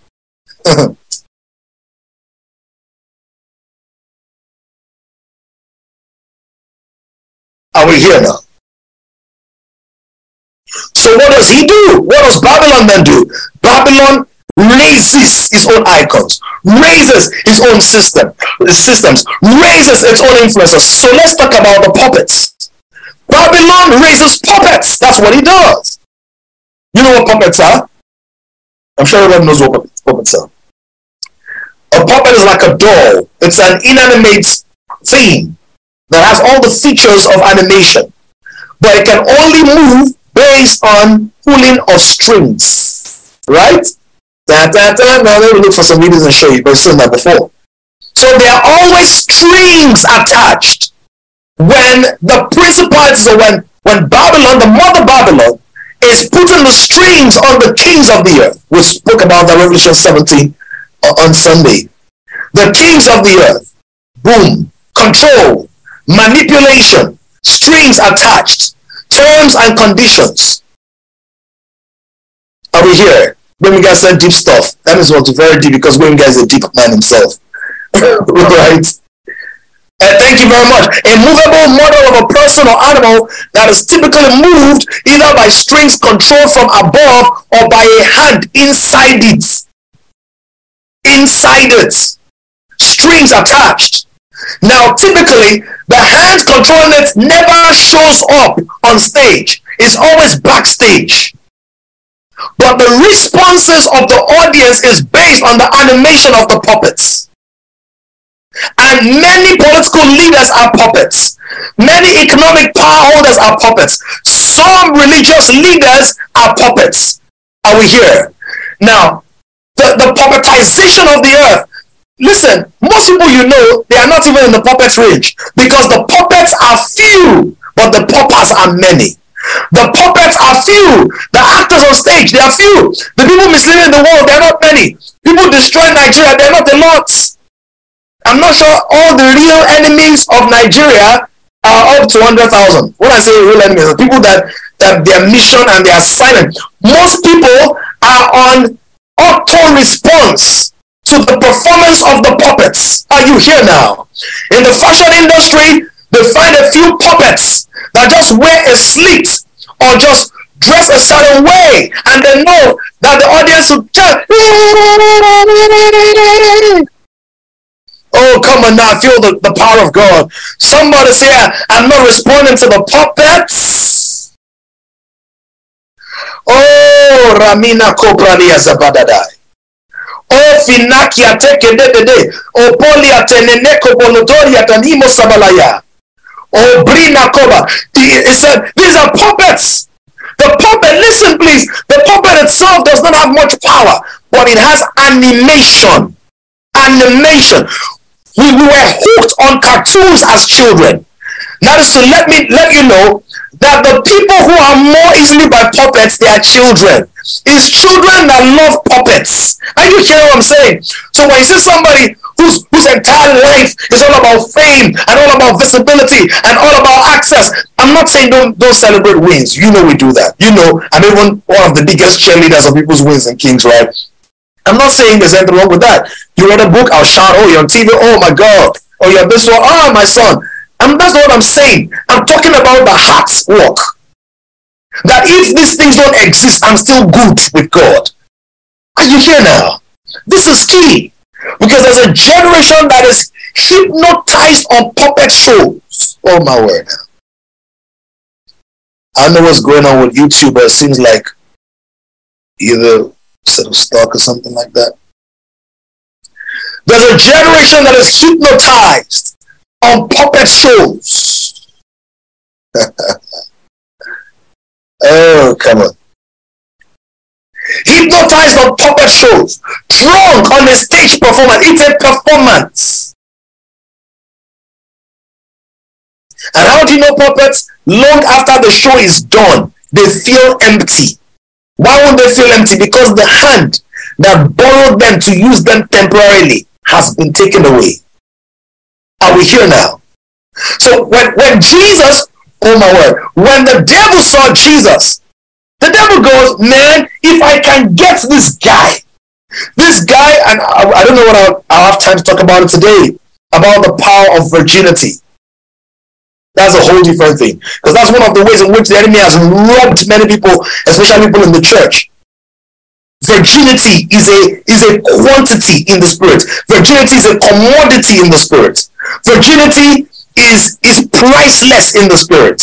Are we here now? So what does he do? What does Babylon then do? Babylon raises its own icons, raises its own systems, raises its own influences. So let's talk about the puppets. Babylon raises puppets. That's what he does. You know what puppets are? I'm sure everyone knows what puppets are. A puppet is like a doll. It's an inanimate thing that has all the features of animation, but it can only move based on pulling of strings, right? Now let me look for some videos and show you, but I've seen that before. So there are always strings attached. When the principality, so when Babylon, the mother Babylon, is putting the strings on the kings of the earth, we spoke about the Revelation 17 on Sunday. The kings of the earth, boom, control, manipulation, strings attached, terms and conditions. Are we here? Bemiga said deep stuff. That is what's very deep, because Bemiga is a deep man himself. Right? Thank you very much. A movable model of a person or animal that is typically moved either by strings controlled from above or by a hand inside it. Inside it. Strings attached. Now, typically, the hand controlling it never shows up on stage. It's always backstage. But the responses of the audience is based on the animation of the puppets. And many political leaders are puppets. Many economic power holders are puppets. Some religious leaders are puppets. Are we here? Now, the puppetization of the earth. Listen, most people you know, they are not even in the puppet range, because the puppets are few, but the paupers are many. The puppets are few. The actors on stage, they are few. The people misleading the world, they are not many. People destroying Nigeria, they are not a lot. I'm not sure all the real enemies of Nigeria are up to 100,000. When I say real enemies, the people that their mission and their silent. Most people are on auto response to the performance of the puppets. Are you here now? In the fashion industry, they find a few puppets that just wear a slit or just dress a certain way, and they know that the audience will just, oh, come on now, feel the power of God. Somebody's here, I'm not responding to the puppets. Oh, Ramina Kobrania Zabadadai. Oh, Finakia Teke Dede. Oh, Polia Teneneko Bolodoria Tanimo Sabalaya. Oh, Brina Koba. It said, these are puppets. The puppet, listen please, the puppet itself does not have much power, but it has animation. Animation. We were hooked on cartoons as children. That is to let you know that the people who are more easily by puppets, they are children. It's children that love puppets. Are you hearing what I'm saying? So when you see somebody whose entire life is all about fame and all about visibility and all about access, I'm not saying don't celebrate wins. You know we do that. You know, I'm even one of the biggest cheerleaders of people's wins and kings, right? I'm not saying there's anything wrong with that. You read a book, I'll shout, oh, you're on TV, oh my God, oh, you're this one, oh, my son. That's not what I'm saying. I'm talking about the heart's work. That if these things don't exist, I'm still good with God. Are you here now? This is key. Because there's a generation that is hypnotized on puppet shows. Oh, my word. I know what's going on with YouTube, but it seems like either instead of stuck or something like that. There's a generation that is hypnotized on puppet shows. Oh, come on. Hypnotized on puppet shows. Drunk on a stage performance. It's a performance. And how do you know puppets? Long after the show is done, they feel empty. Why would they feel empty? Because the hand that borrowed them to use them temporarily has been taken away. Are we here now? So when Jesus, oh my word, when the devil saw Jesus, the devil goes, man, if I can get this guy, and I don't know what I'll have time to talk about it today, about the power of virginity. That's a whole different thing. Because that's one of the ways in which the enemy has robbed many people, especially people in the church. Virginity is a quantity in the spirit. Virginity is a commodity in the spirit. Virginity is priceless in the spirit.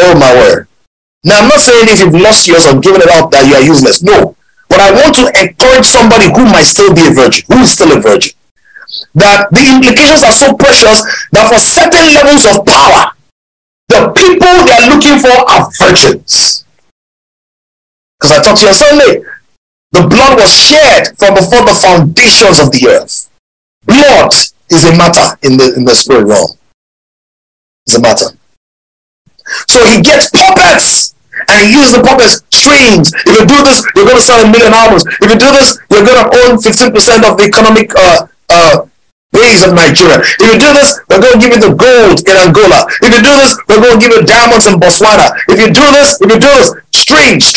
Oh, my word. Now, I'm not saying if you've lost yours or given it up that you are useless. No. But I want to encourage somebody who might still be a virgin, who is still a virgin, that the implications are so precious that for certain levels of power, the people they are looking for are virgins. Because I talked to you on Sunday, the blood was shed from before the foundations of the earth. Blood is a matter in the spirit realm. It's a matter. So he gets puppets and he uses the puppets streams. If you do this, you're going to sell 1 million albums. If you do this, you're going to own 15% of the economic base of Nigeria. If you do this, we're going to give you the gold in Angola. If you do this, we're going to give you diamonds in Botswana. If you do this, strings,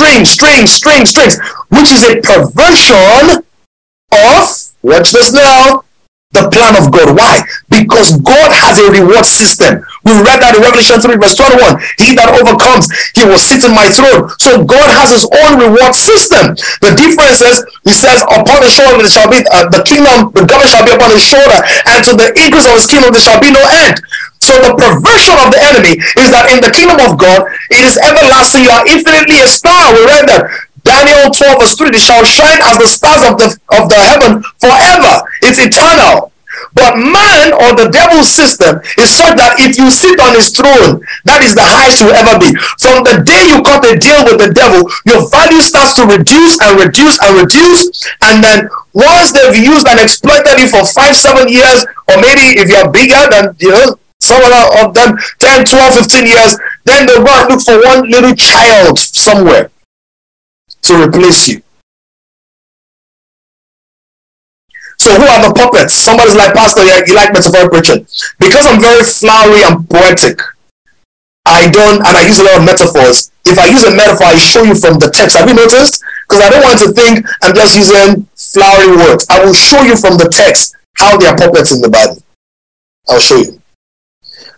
which is a perversion of, watch this now, the plan of God. Why? Because God has a reward system. We read that in Revelation 3 verse 21. He that overcomes, he will sit in my throne. So God has his own reward system. The difference is, he says, upon the shoulder there shall be the kingdom, the government shall be upon his shoulder, and to the increase of his kingdom there shall be no end. So the perversion of the enemy is that in the kingdom of God, it is everlasting. You are infinitely a star. We read that. Daniel 12 verse 3, they shall shine as the stars of the heaven forever. It's eternal. But man, or the devil's system, is such that if you sit on his throne, that is the highest you will ever be. From the day you cut a deal with the devil, your value starts to reduce. And then once they've used and exploited you for 5-7 years, or maybe if you're bigger than, you know, some of them, 10, 12, 15 years, then they'll go and look for one little child somewhere to replace you. So who are the puppets? Somebody's like, Pastor, you like metaphoric preaching. Because I'm very flowery and poetic, I use a lot of metaphors. If I use a metaphor, I show you from the text. Have you noticed? Because I don't want to think I'm just using flowery words. I will show you from the text how they are puppets in the Bible. I'll show you.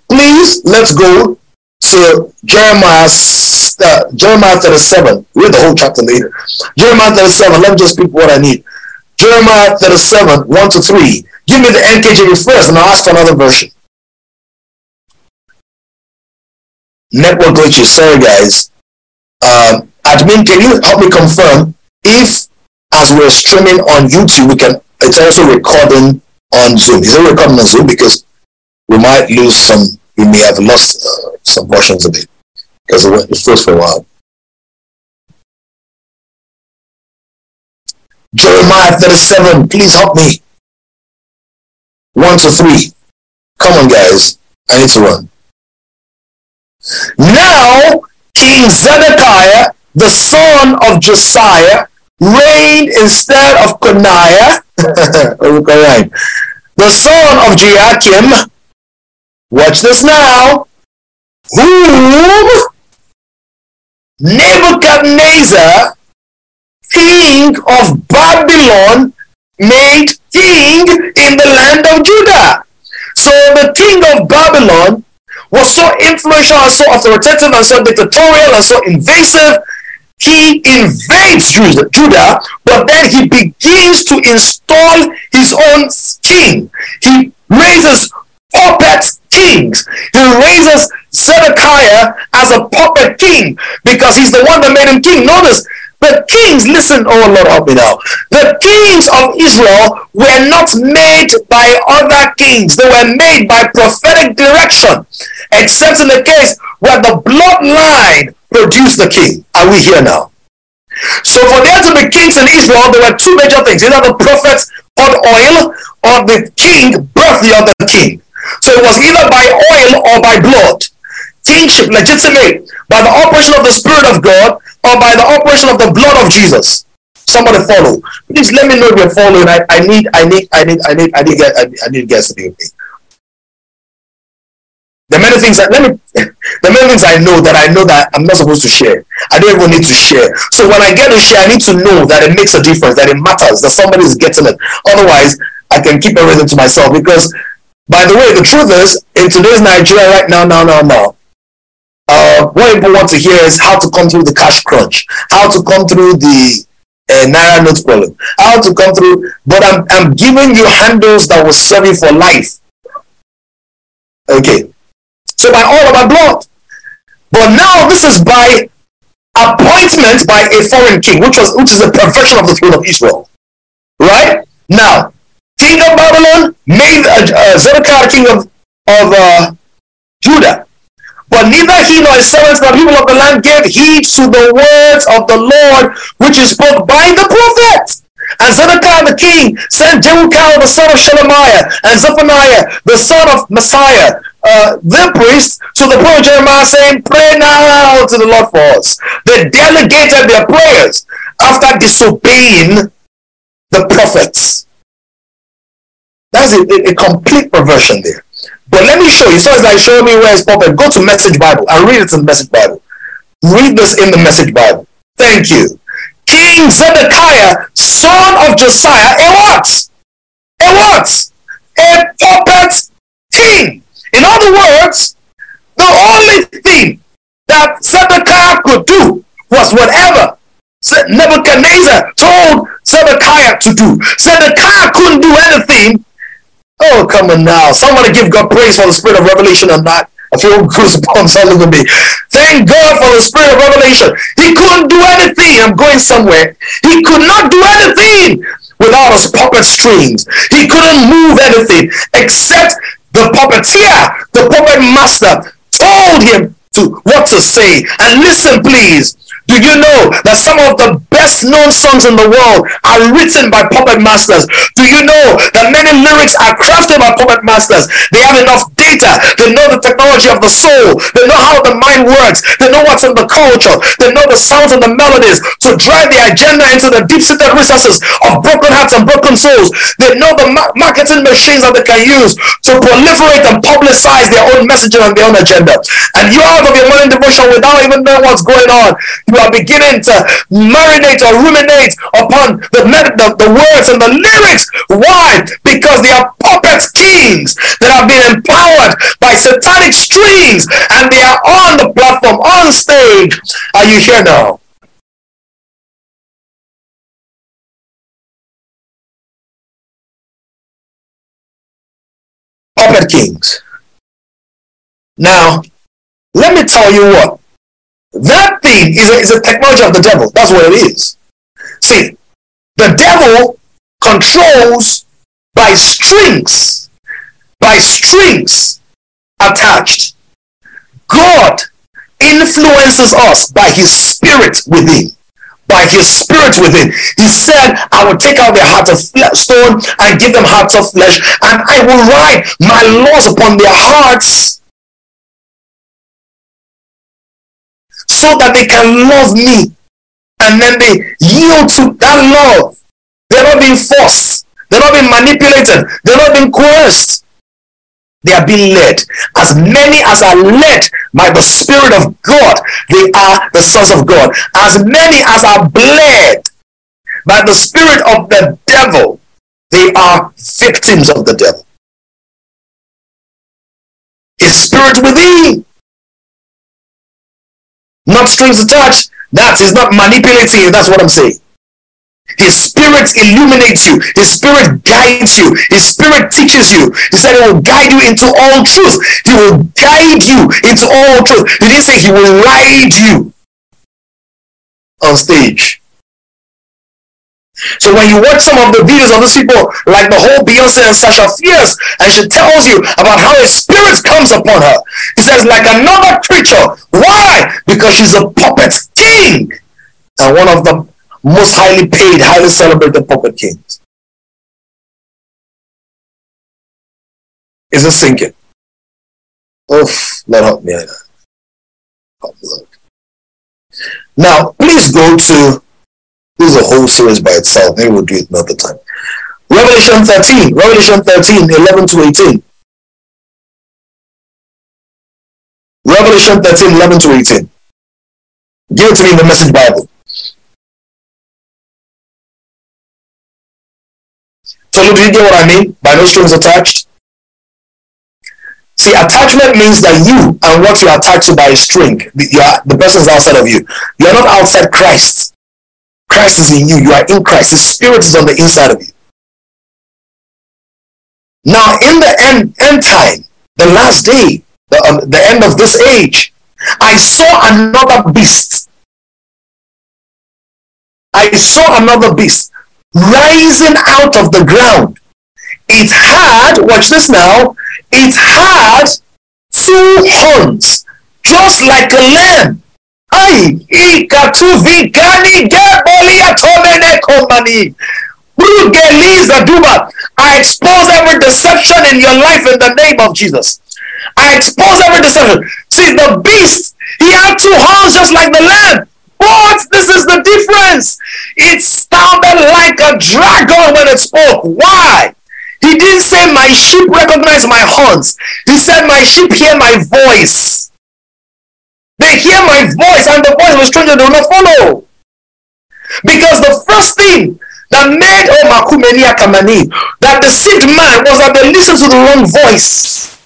Please, let's go to Jeremiah 37. Read the whole chapter later. Jeremiah 37. Let me just pick what I need. Jeremiah 37, 1-3. Give me the NKJV first, and I'll ask for another version. Network glitches. Sorry, guys. Admin, can you help me confirm if, as we're streaming on YouTube, it's also recording on Zoom? Is it recording on Zoom? Because we might lose some. We may have lost some portions of it. Because it went still for a while. Jeremiah 37, please help me. 1-3. Come on, guys. I need to run. Now, King Zedekiah, the son of Josiah, reigned instead of Coniah, the son of Jehoiakim. Watch this now. Whom Nebuchadnezzar, king of Babylon, made king in the land of Judah. So the king of Babylon was so influential and so authoritative and so dictatorial and so invasive. He invades Judah, but then he begins to install his own king. He raises puppet kings. He raises Zedekiah as a puppet king because he's the one that made him king. Notice, The kings, listen, oh Lord, help me now. The kings of Israel were not made by other kings. They were made by prophetic direction, except in the case where the bloodline produced the king. Are we here now? So for there to be kings in Israel, there were two major things. Either the prophets poured oil, or the king birthed the other king. So it was either by oil or by blood. Kingship legitimate by the operation of the Spirit of God or by the operation of the blood of Jesus. Somebody follow. Please let me know if you're following. I need guys to be with me. The many things I know that I'm not supposed to share. I don't even need to share. So when I get to share, I need to know that it makes a difference, that it matters, that somebody is getting it. Otherwise, I can keep everything to myself. Because, by the way, the truth is, in today's Nigeria right now, what people want to hear is how to come through the cash crunch, how to come through the Naira notes problem, how to come through. But I'm giving you handles that will serve you for life. Okay. So by all of my blood. But now this is by appointment by a foreign king, which is the perfection of the throne of Israel. Right? Now, king of Babylon made Zedekiah king of Judah. But neither he nor his servants nor people of the land gave heed to the words of the Lord, which is spoke by the prophet. And Zedekiah the king sent Jeremiah the son of Shelemiah and Zephaniah the son of Messiah, the priest, to the prophet Jeremiah, saying, "Pray now to the Lord for us." They delegated their prayers after disobeying the prophets. That's a complete perversion there. But let me show you. So it's like showing me where it's perfect. Go to Message Bible and read it in the Message Bible. Read this in the Message Bible. Thank you. King Zedekiah, son of Josiah, a what? A what? A puppet king. In other words, the only thing that Zedekiah could do was whatever Nebuchadnezzar told Zedekiah to do. Zedekiah couldn't do anything. Oh, come on now. Somebody give God praise for the spirit of revelation on that. I feel goosebumps all over me. Thank God for the spirit of revelation. He couldn't do anything. I'm going somewhere. He could not do anything without his puppet strings. He couldn't move anything except the puppeteer, the puppet master, told him to what to say. And listen, please. Do you know that some of the best known songs in the world are written by puppet masters? Do you know that many lyrics are crafted by puppet masters? They have enough data. They know the technology of the soul. They know how the mind works. They know what's in the culture. They know the sounds and the melodies to drive the agenda into the deep-seated recesses of broken hearts and broken souls. They know the marketing machines that they can use to proliferate and publicize their own messaging and their own agenda. And you're out of your morning devotion without even knowing what's going on. Are beginning to marinate or ruminate upon the words and the lyrics. Why? Because they are puppet kings that have been empowered by satanic strings, and they are on the platform, on stage. Are you here now? Puppet kings. Now, let me tell you what. That thing is a technology of the devil. That's what it is. See, the devil controls by strings attached. God influences us by his spirit within. By his spirit within. He said, "I will take out their heart of stone and give them hearts of flesh, and I will write my laws upon their hearts, so that they can love me." And then they yield to that love. They're not being forced. They're not being manipulated. They're not being coerced. They are being led. As many as are led by the Spirit of God, they are the sons of God. As many as are bled by the spirit of the devil, they are victims of the devil. His spirit within. Not strings attached. That is not manipulating you. That's what I'm saying. His spirit illuminates you. His spirit guides you. His spirit teaches you. He said he will guide you into all truth. He will guide you into all truth. He didn't say he will ride you on stage So when you watch some of the videos of these people, like the whole Beyonce and Sasha Fierce, and she tells you about how a spirit comes upon her. It says, like another creature. Why? Because she's a puppet king. And one of the most highly paid, highly celebrated puppet kings. Is it sinking? Oof, Lord help me. Help me, Lord. Now, please go to, this is a whole series by itself. Maybe we'll do it another time. Revelation 13. Revelation 13, 11 to 18. Revelation 13, 11 to 18. Give it to me in the Message Bible. So do you get what I mean? By no strings attached. See, attachment means that you and what you are attached to by a string. The person is outside of you. You are not outside Christ. Christ is in you. You are in Christ. His spirit is on the inside of you. Now, in the end time, the last day, the end of this age, I saw another beast. I saw another beast rising out of the ground. It had, watch this now, it had two horns, just like a lamb. I expose every deception in your life in the name of Jesus. I expose every deception. See, the beast, he had two horns just like the lamb. But this is the difference. It sounded like a dragon when it spoke. Why? He didn't say, my sheep recognize my horns. He said, my sheep hear my voice. They hear my voice, and the voice of a stranger they will not follow. Because the first thing that made that deceived man was that they listened to the wrong voice.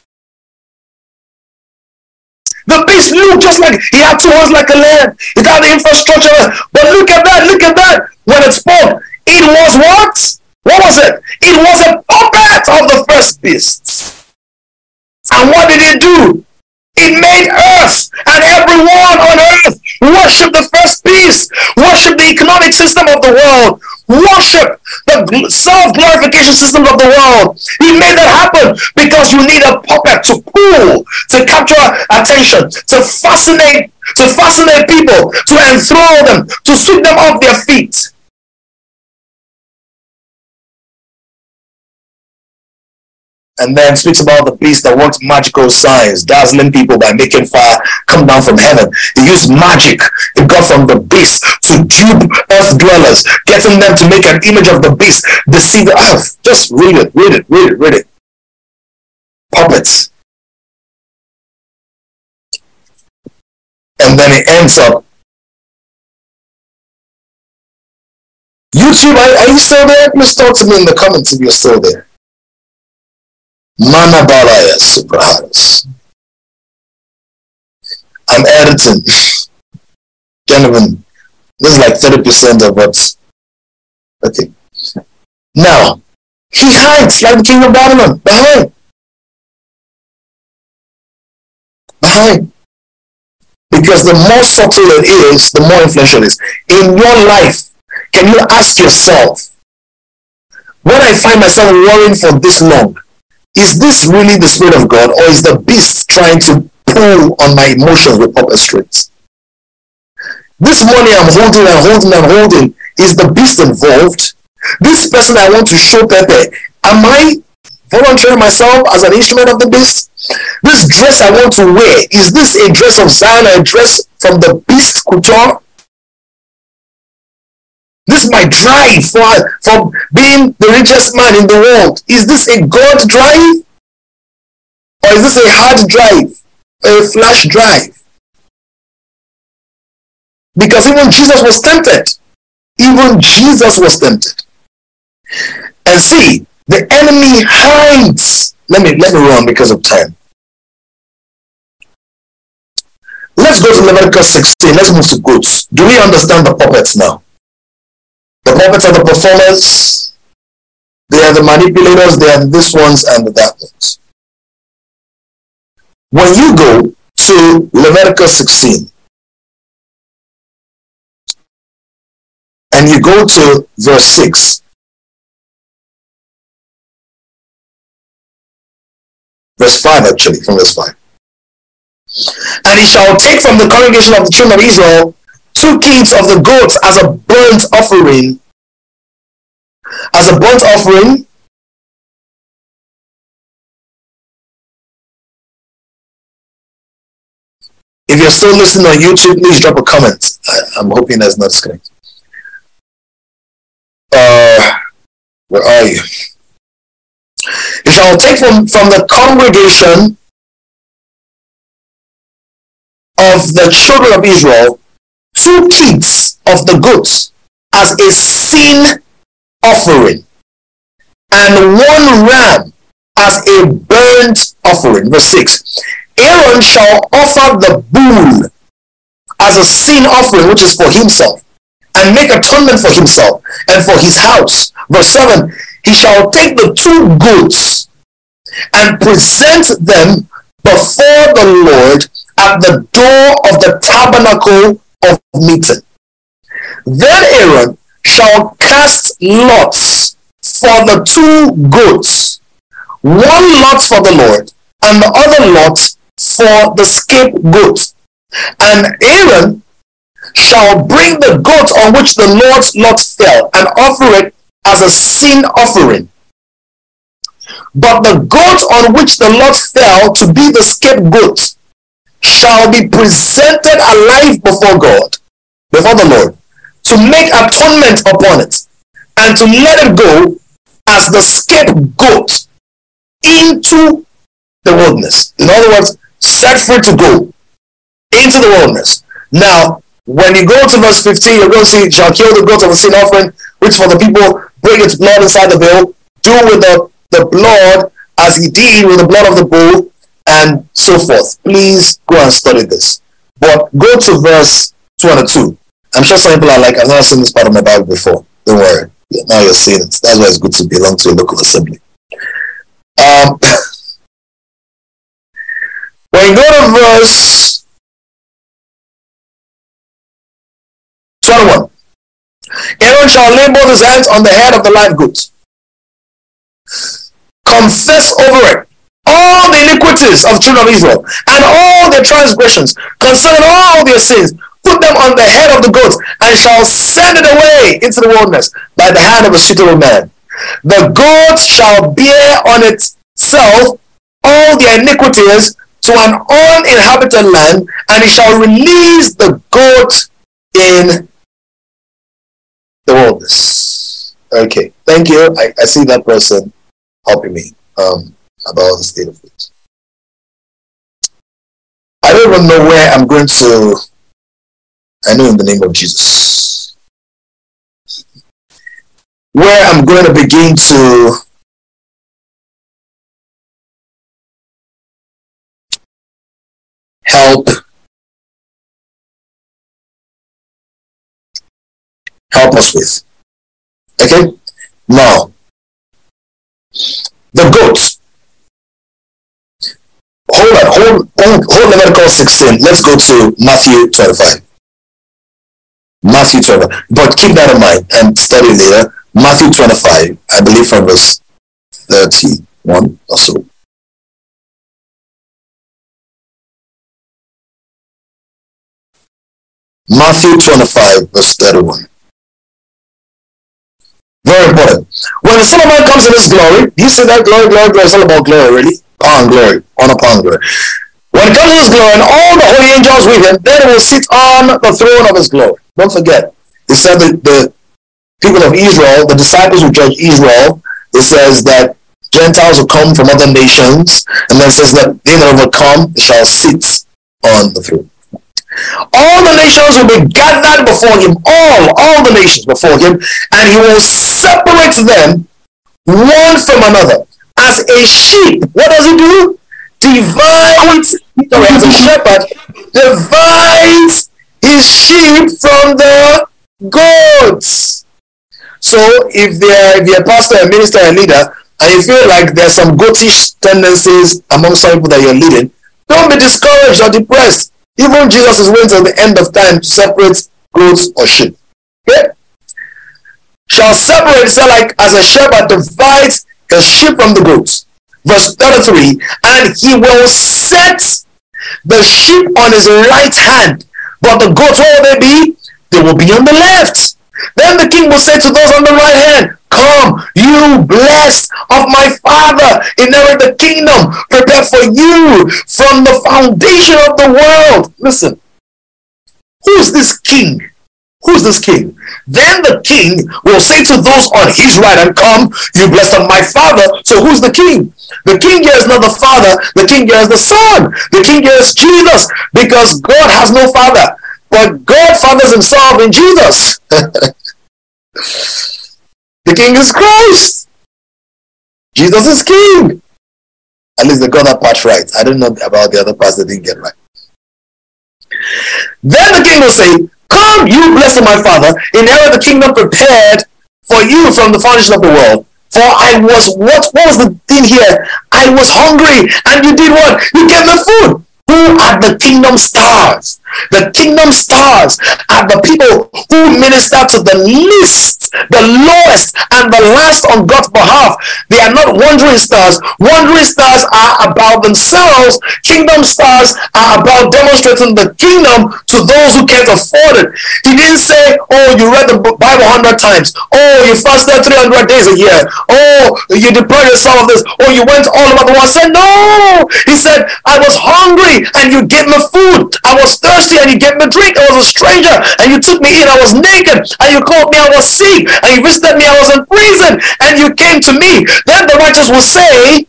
The beast looked just like, he had two horns like a lamb. It had the infrastructure. But look at that, look at that. When it spoke, it was what? What was it? It was a puppet of the first beast. And what did it do? It made earth and everyone on earth worship the first beast, worship the economic system of the world, worship the self-glorification system of the world. He made that happen because you need a puppet to pull, to capture attention, to fascinate people, to enthrall them, to sweep them off their feet. And then speaks about the beast that works magical signs, dazzling people by making fire come down from heaven. He used magic he got from the beast to dupe earth dwellers, getting them to make an image of the beast, deceive the earth. Just read it, read it, read it, read it. Puppets. And then it ends up. YouTube, are you still there? Please talk to me in the comments if you're still there. Manu Gabaya Supraharis. I'm editing. Can't even. This is like 30% of what's. Okay. Now, he hides like the king of Babylon. Behind. Because the more subtle it is, the more influential it is. In your life, can you ask yourself, when I find myself worrying for this long, is this really the Spirit of God, or is the beast trying to pull on my emotions with puppet strings? This money I'm holding and holding and holding, is the beast involved? This person I want to show Pepe, am I volunteering myself as an instrument of the beast? This dress I want to wear, is this a dress of Zion or a dress from the beast couture? This is my drive for being the richest man in the world. Is this a God drive? Or is this a hard drive? A flash drive? Because even Jesus was tempted. Even Jesus was tempted. And see, the enemy hides. Let me run because of time. Let's go to Leviticus 16. Let's move to goods. Do we understand the puppets now? The puppets are the performers, they are the manipulators, they are this ones and that ones. When you go to Leviticus 16, and you go to verse 6. Verse 5 actually, from verse 5. And he shall take from the congregation of the children of Israel 2 kings of the goats as a burnt offering. As a burnt offering. If you're still listening on YouTube, please drop a comment. I'm hoping that's not correct. Where are you? You shall take from the congregation of the children of Israel 2 kids of the goats as a sin offering, and 1 ram as a burnt offering. Verse 6. Aaron shall offer the bull as a sin offering, which is for himself, and make atonement for himself and for his house. Verse 7. He shall take the 2 goats and present them before the Lord at the door of the tabernacle of meeting. Then Aaron shall cast lots for the 2 goats, 1 lot for the Lord and the other lot for the scapegoat. And Aaron shall bring the goat on which the Lord's lot fell and offer it as a sin offering. But the goat on which the lot fell to be the scapegoat shall be presented alive before God, before the Lord, to make atonement upon it, and to let it go as the scapegoat into the wilderness. In other words, set free to go into the wilderness. Now, when you go to verse 15, you're going to see, shall kill the goat of a sin offering, which for the people bring its blood inside the veil, do with the blood as he did with the blood of the bull, and so forth. Please go and study this. But go to verse 22. I'm sure some people are like, I've never seen this part of my Bible before. Don't worry. Now you're seeing it. That's why it's good to belong to a local assembly. When you go to verse 21, Aaron shall lay both his hands on the head of the live goat. Confess over it all the iniquities of the children of Israel and all their transgressions concerning all their sins. Put them on the head of the goat and shall send it away into the wilderness by the hand of a suitable man. The goat shall bear on itself all their iniquities to an uninhabited land, and he shall release the goat in the wilderness. Okay, thank you. I see that person helping me about the state of things. I don't even know where I'm going to. I know in the name of Jesus where I'm going to begin to help us with. Okay, now the goats. Hold on, Leviticus 16. Let's go to Matthew 25. Matthew 25. But keep that in mind and study later. Matthew 25, I believe from verse 31 or so. Matthew 25, verse 31. Very important. When the Son of Man comes in his glory, do you see that? Glory, glory, glory. It's all about glory, really. Power and glory. Honor, power and glory. When it comes to his glory and all the holy angels with him, then he will sit on the throne of his glory. Don't forget, it said that the people of Israel, the disciples will judge Israel. It says that Gentiles will come from other nations, and then it says that they that overcome shall sit on the throne. All the nations will be gathered before him, all the nations before him, and he will separate them one from another. As a sheep, what does he do? As a shepherd, divides his sheep from the goats. So if you're a pastor, a minister, a leader, and you feel like there's some goatish tendencies among some people that you're leading, don't be discouraged or depressed. Even Jesus is waiting till the end of time to separate goats or sheep. Okay? shall separate himself like as a shepherd divides the sheep from the goats. Verse 33, and he will set the sheep on his right hand, but the goats, where they be, they will be on the left. Then the king will say to those on the right hand, come, you blessed of my Father, inherit the kingdom prepared for you from the foundation of the world. Listen, who's this king? Who's this king? Then the king will say to those on his right hand, come, you blessed of my Father. So who's the king? The king here is not the Father. The king here is the Son. The king here is Jesus, because God has no father, but God fathers himself in Jesus. The king is Christ. Jesus is king. At least they got that part right. I don't know about the other parts they didn't get right. Then the king will say, come, you blessed of my Father, inherit the kingdom prepared for you from the foundation of the world. For I was, what was the thing here? I was hungry, and you did what? You gave me food. Who are the kingdom stars? The kingdom stars are the people who minister to the least, the lowest, and the last on God's behalf. They are not wandering stars. Wandering stars are about themselves. Kingdom stars are about demonstrating the kingdom to those who can't afford it. He didn't say, oh, you read the Bible 100 times. Oh, you fasted 300 days a year. Oh, you deprived yourself of this. Oh, you went all over the world. He said, no. He said, I was hungry, and you gave me food. I was thirsty, and you gave me drink. I was a stranger, and you took me in. I was naked, and you clothed me. I was sick, and you visited me. I was in prison, and you came to me. Then the righteous will say,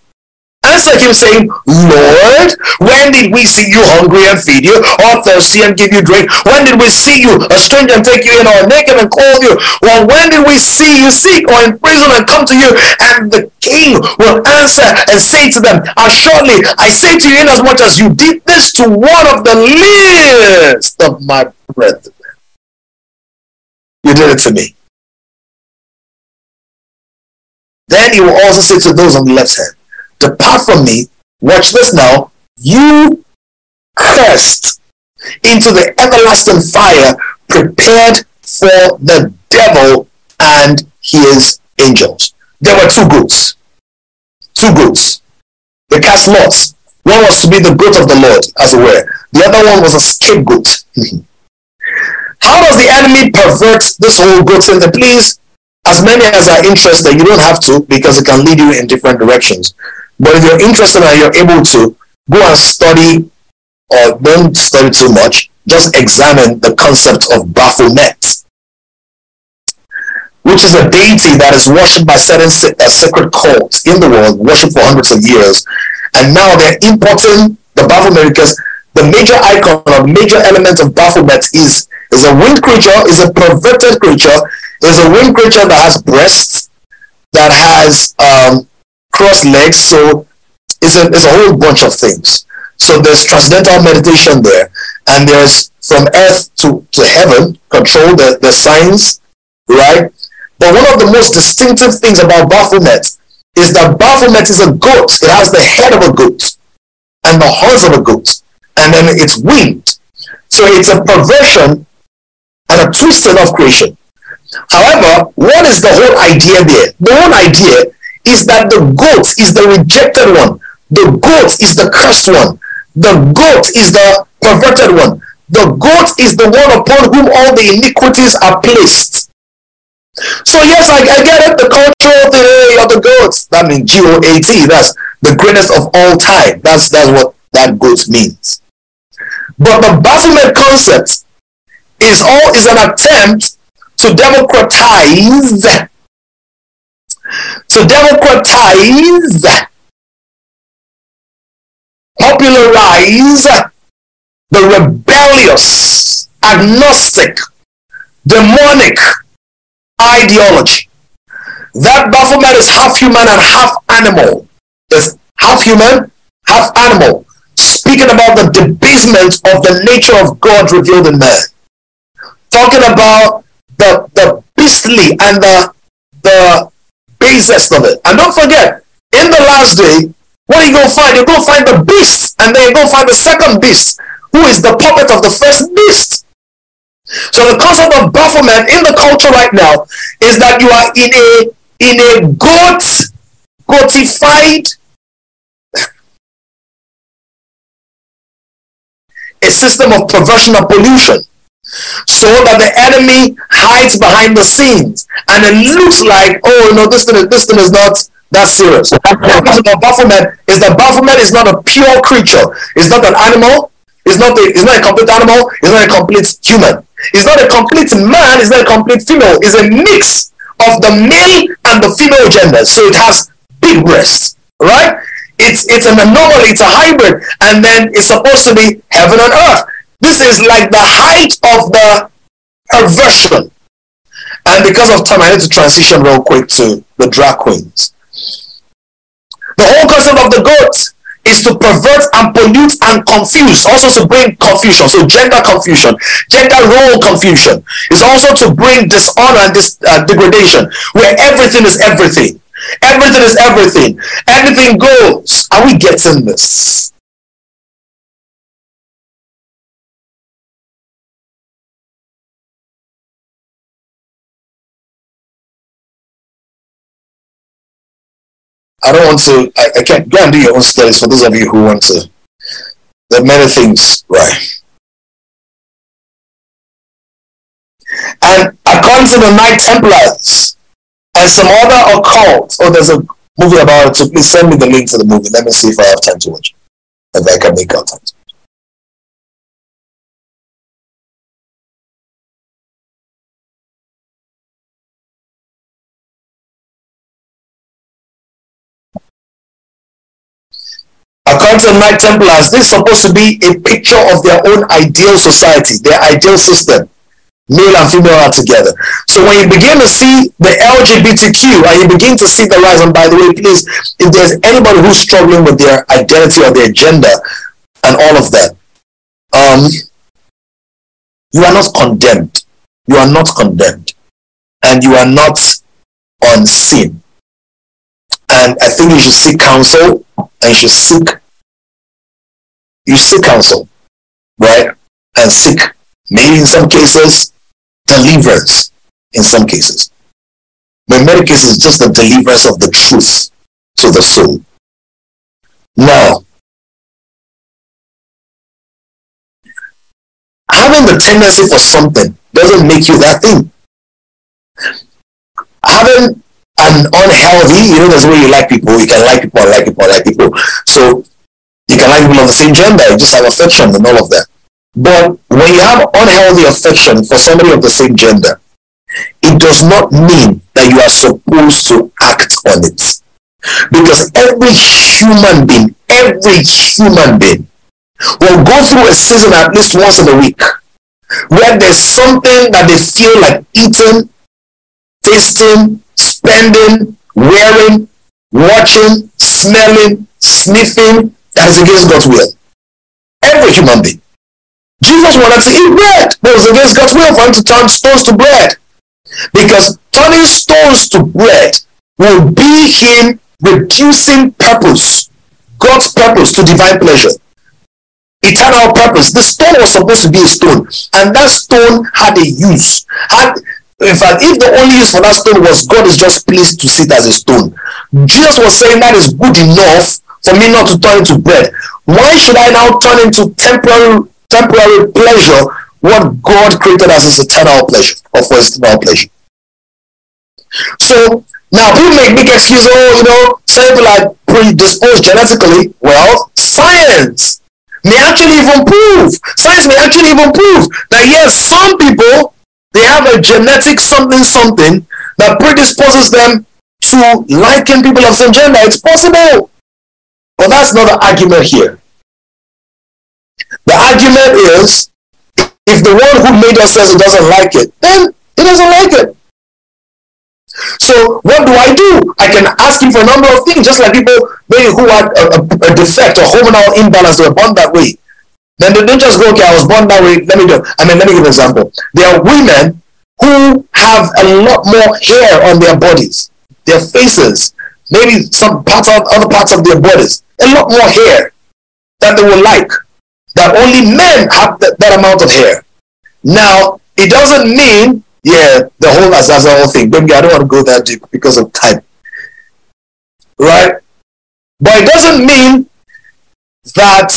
answer him, saying, Lord, when did we see you hungry and feed you, or thirsty and give you drink? When did we see you a stranger and take you in, or naked and clothe you? Or when did we see you sick or in prison and come to you? And the king will answer and say to them, assuredly I say to you, inasmuch as you did this to one of the least of my brethren, you did it to me. Then he will also say to those on the left hand, depart from me, watch this now, you cursed, into the everlasting fire prepared for the devil and his angels. There were two goats. Two goats. They cast lots. One was to be the goat of the Lord, as it were. The other one was a scapegoat. How does the enemy pervert this whole goat thing? Please, as many as are interested, you don't have to, because it can lead you in different directions. But if you're interested and you're able to, go and study, or don't study too much, just examine the concept of Baphomet, which is a deity that is worshipped by certain sacred cults in the world, worshipped for hundreds of years. And now they're importing the Baphomet, because the major icon or major element of Baphomet is a winged creature, is a perverted creature, is a winged creature that has breasts, that has cross legs, so it's a whole bunch of things. So there's transcendental meditation there, and there's from earth to heaven, control the signs, right? But one of the most distinctive things about Baphomet is that Baphomet is a goat. It has the head of a goat and the horns of a goat, and then it's winged. So it's a perversion and a twisting of creation. However, what is the whole idea there? The whole idea is that the goat is the rejected one. The goat is the cursed one. The goat is the perverted one. The goat is the one upon whom all the iniquities are placed. So yes, I get it, the cultural theory of the goats. That means G-O-A-T, that's the greatest of all time. That's what that goat means. But the Baphomet concept is an attempt to democratize, popularize the rebellious, agnostic, demonic ideology. That Baphomet is half human and half animal. It's half human, half animal. Speaking about the debasement of the nature of God revealed in man. Talking about the beastly and the basest of it. And don't forget, in the last day, what are you going to find? You're going to find the beast, and then you're going to find the second beast, who is the puppet of the first beast. So the concept of bafflement in the culture right now is that you are in a goatified a system of perversion or pollution, so that the enemy hides behind the scenes and it looks like, oh no, this thing is not that serious. The concept of bafflement is that bafflement is not a pure creature. It's not an animal. It's not a complete animal. It's not a complete human. It's not a complete man. It's not a complete female. It's a mix of the male and the female genders. So it has big breasts, right? It's an anomaly. It's a hybrid, and then it's supposed to be heaven and earth. This is like the height of the perversion. And because of time, I need to transition real quick to the drag queens. The whole concept of the goat is to pervert and pollute and confuse, also to bring confusion. So gender confusion, gender role confusion is also to bring dishonor and degradation, where everything is everything. Everything is everything. Everything goes. Are we getting this? I don't want to, I can't go and do your own studies for those of you who want to. There are many things, right? And according to the Knight Templars and some other occult, oh, there's a movie about it, so please send me the link to the movie. Let me see if I have time to watch it, if I can make out time to watch it. According to the Knight Templars, this is supposed to be a picture of their own ideal society, their ideal system. Male and female are together. So when you begin to see the LGBTQ and you begin to see the rise, and by the way, please, if there's anybody who's struggling with their identity or their gender and all of that, you are not condemned. You are not condemned. And you are not on sin. And I think you should seek counsel, and you seek counsel, right? And seek, maybe in some cases, deliverance in some cases. But in many cases, just the deliverance of the truth to the soul. Now, having the tendency for something doesn't make you that thing. Having an unhealthy, you know, that's where you like people. You can like people, like people, like people. So you can like people of the same gender, you just have affection and all of that. But when you have unhealthy affection for somebody of the same gender, it does not mean that you are supposed to act on it. Because every human being will go through a season at least once in a week where there's something that they feel like eating, tasting, spending, wearing, watching, smelling, sniffing, that is against God's will. Every human being. Jesus wanted to eat bread, but it was against God's will for him to turn stones to bread. Because turning stones to bread will be him reducing purpose, God's purpose, to divine pleasure. Eternal purpose. The stone was supposed to be a stone, and that stone had a use. In fact, if the only use for that stone was God is just pleased to sit as a stone, Jesus was saying that is good enough for me not to turn into bread. Why should I now turn into temporary pleasure what God created as his eternal pleasure or for his eternal pleasure? So now people make big excuses, oh, you know, some people are predisposed genetically. Well, science may actually even prove, that yes, some people, they have a genetic something that predisposes them to liking people of same gender. It's possible. But that's not the argument here. The argument is, if the one who made us says he doesn't like it, then he doesn't like it. So what do? I can ask him for a number of things, just like people maybe who had a defect or hormonal imbalance, they were born that way. Then they don't just go, okay, I was born that way, let me give an example. There are women who have a lot more hair on their bodies, their faces, maybe other parts of their bodies, a lot more hair that they would like. That only men have that amount of hair. Now, It doesn't mean, the whole Azazel thing. But I don't want to go that deep because of time. Right? But it doesn't mean that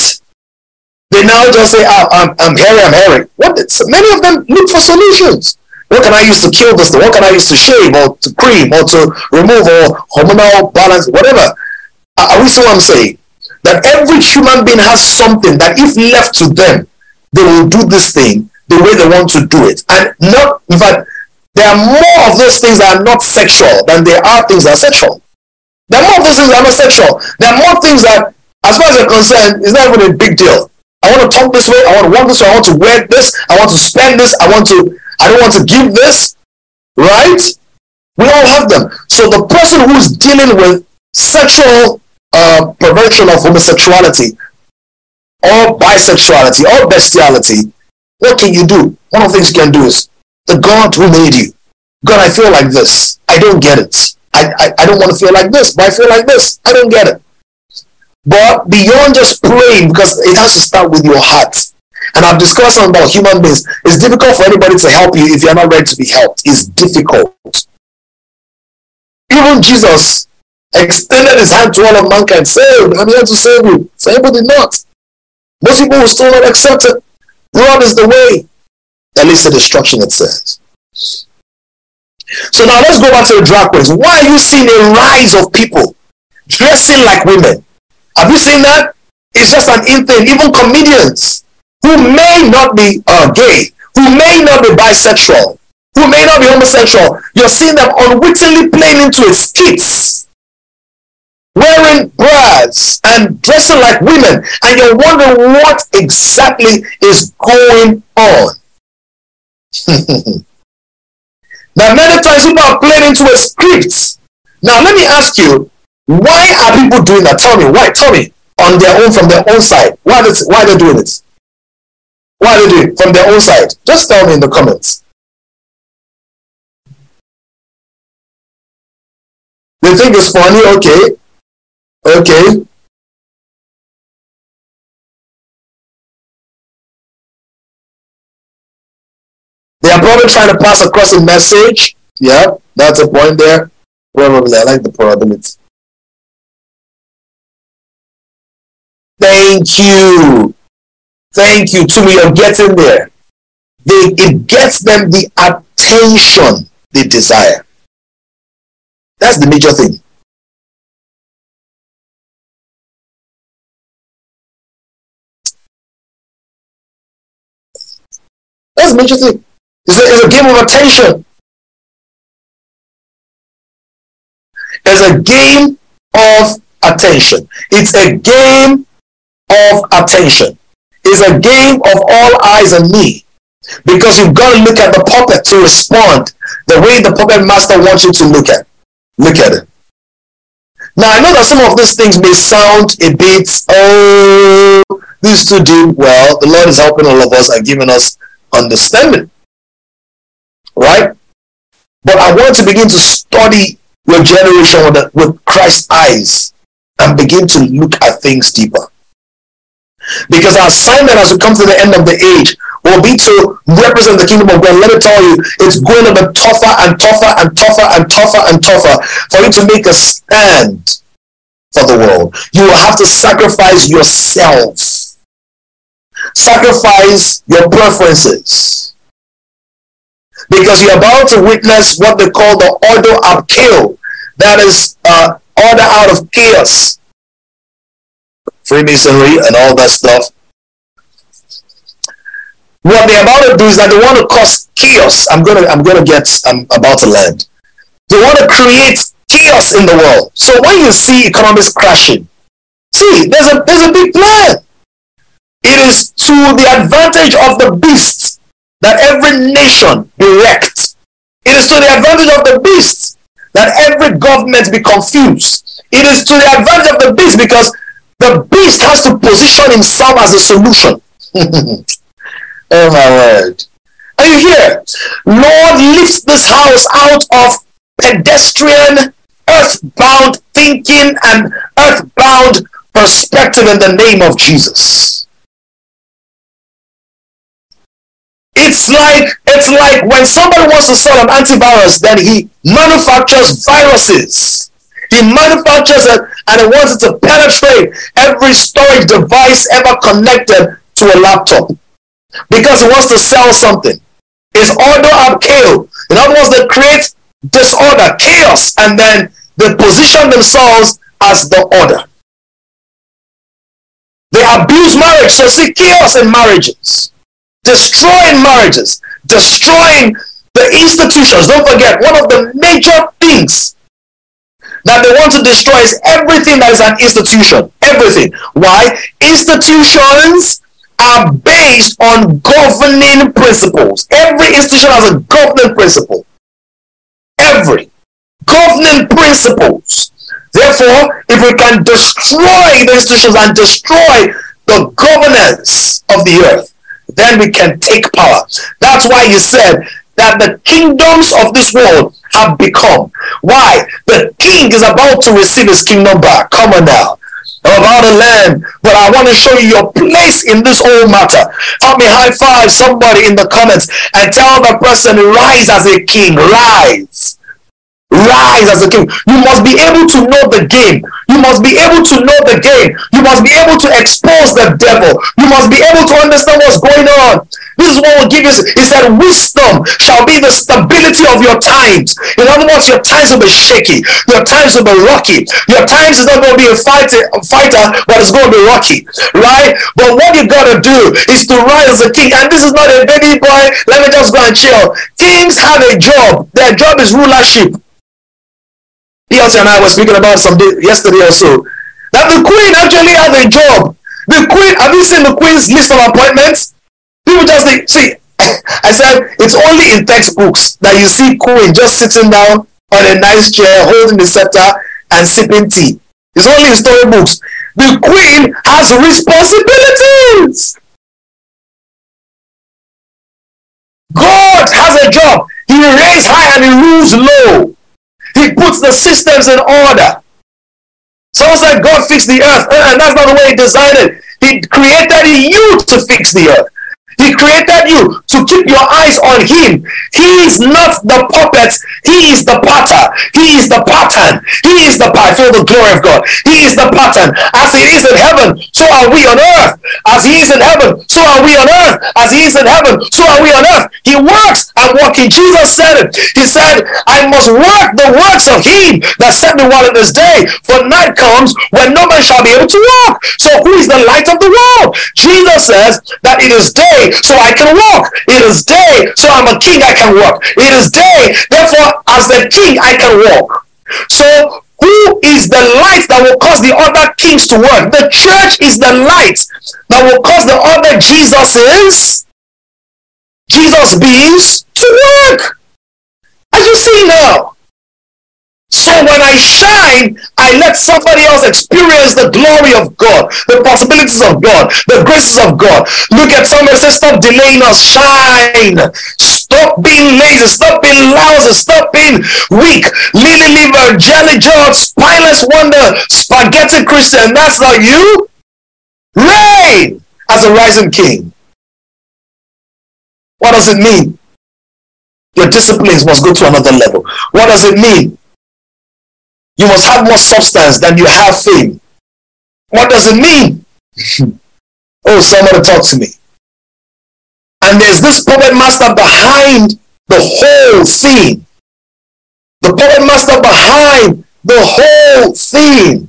they now just say, I'm hairy. Many of them look for solutions. What can I use to kill this thing? What can I use to shave or to cream or to remove or hormonal balance, whatever? Are we sure what I'm saying? That every human being has something that if left to them, they will do this thing the way they want to do it. And not, in fact, there are more of those things that are not sexual than there are things that are sexual. There are more of those things that are not sexual. There are more things that, as far as they're concerned, is not even a big deal. I want to talk this way. I want to walk this way. I want to wear this. I want to spend this. I don't want to give this. Right? We all have them. So the person who's dealing with sexual perversion of homosexuality or bisexuality or bestiality, what can you do? One of the things you can do is, the God who made you. God, I feel like this. I don't get it. I don't want to feel like this, but I feel like this. I don't get it. But beyond just praying, because it has to start with your heart. And I've discussed something about human beings. It's difficult for anybody to help you if you're not ready to be helped. It's difficult. Even Jesus extended his hand to all of mankind. Saved, I'm here to save you. Some people did not. Most people were still not accepted. Broad is the way that leads to destruction, it says. So now let's go back to the drag queens. Why are you seeing a rise of people dressing like women? Have you seen that? It's just an in thing. Even comedians who may not be gay, who may not be bisexual, who may not be homosexual, you're seeing them unwittingly playing into it, skits, wearing bras and dressing like women, and you're wondering what exactly is going on. Now, many times people are playing into a script. Now, let me ask you, why are people doing that? Tell me. Why? Tell me. On their own, from their own side. Why are they doing it? Why are they doing it? From their own side. Just tell me in the comments. They think it's funny. Okay. Okay. They are probably trying to pass across a message. Yeah. That's a point there. Probably. I like the probability. Thank you. Thank you, Tumi. You're getting there. It gets them the attention they desire. That's the major thing. That's the major thing. It's a game of attention. It's a game of attention. It's a game of attention. Is a game of all eyes on me, because you've got to look at the puppet to respond the way the puppet master wants you to look at it. Now I know that some of these things may sound a bit, oh, this is too deep. Well, the Lord is helping all of us and giving us understanding, right? But I want to begin to study your generation with Christ's eyes and begin to look at things deeper. Because our assignment as we come to the end of the age will be to represent the kingdom of God. Let me tell you, it's going to be tougher and tougher and tougher and tougher and tougher for you to make a stand for the world. You will have to sacrifice yourselves. Sacrifice your preferences. Because you're about to witness what they call the order of chaos. That is order out of chaos. Freemasonry and all that stuff. What they're about to do is that they want to cause chaos. I'm about to land. They want to create chaos in the world. So when you see economics crashing, see, there's a big plan. It is to the advantage of the beast that every nation be wrecked. It is to the advantage of the beast that every government be confused. It is to the advantage of the beast because the beast has to position himself as a solution. Oh my word. Are you here? Lord, lift this house out of pedestrian, earthbound thinking and earthbound perspective in the name of Jesus. It's like when somebody wants to sell an antivirus, then he manufactures viruses. He manufactures it and he wants it to penetrate every storage device ever connected to a laptop because he wants to sell something. It's order up chaos. In other words, they create disorder, chaos, and then they position themselves as the order. They abuse marriage. So see chaos in marriages, destroying marriages, destroying the institutions. Don't forget, one of the major things that they want to destroy is everything that is an institution. Everything. Why? Institutions are based on governing principles. Every institution has a governing principle. Every governing principles. Therefore, if we can destroy the institutions and destroy the governance of the earth, then we can take power. That's why he said that the kingdoms of this world have become. Why? The king is about to receive his kingdom back. Come on now. About the land, but I want to show you your place in this whole matter. Help me high five somebody in the comments and tell the person, rise as a king. Rise. Rise as a king. You must be able to know the game. You must be able to know the game. You must be able to expose the devil. You must be able to understand what's going on. This is what will give you. He said, wisdom shall be the stability of your times. In other words, your times will be shaky. Your times will be rocky. Your times is not going to be a fighter, but it's going to be rocky. Right? But what you got to do is to rise as a king. And this is not a baby boy, let me just go and chill. Kings have a job. Their job is rulership. D.F. and I were speaking about some day, yesterday or so. That the queen actually has a job. The queen, have you seen the queen's list of appointments? People just think, see, I said, it's only in textbooks that you see queen just sitting down on a nice chair, holding the scepter and sipping tea. It's only in storybooks. The queen has responsibilities. God has a job. He reigns high and he rules low. He puts the systems in order. Someone said God fixed the earth, and that's not the way he designed it. He created you to fix the earth. He created you to keep your eyes on him. He is not the puppet. He is the pattern. He is the pattern. He is the pattern. I feel the glory of God. He is the pattern. As it is in heaven, so are we on earth. As he is in heaven, so are we on earth. As he is in heaven, so are we on earth. He works. I'm working. Jesus said it. He said, I must work the works of him that sent me while in this day. For night comes when no man shall be able to walk. So who is the light of the world? Jesus says that it is day, so I can walk. It is day, so I'm a king, I can walk. It is day, therefore as the king I can walk. So who is the light that will cause the other kings to work? The church is the light that will cause the other Jesus beings to work. As you see now. So when I shine, I let somebody else experience the glory of God, the possibilities of God, the graces of God. Look at somebody and say, stop delaying us, shine. Stop being lazy, stop being lousy, stop being weak. Lily liver, jelly job, spineless wonder, spaghetti Christian. That's not you. Reign as a rising king. What does it mean? Your disciplines must go to another level. What does it mean? You must have more substance than you have fame. What does it mean? Oh, somebody talk to me. And there's this puppet master behind the whole thing. The puppet master behind the whole thing.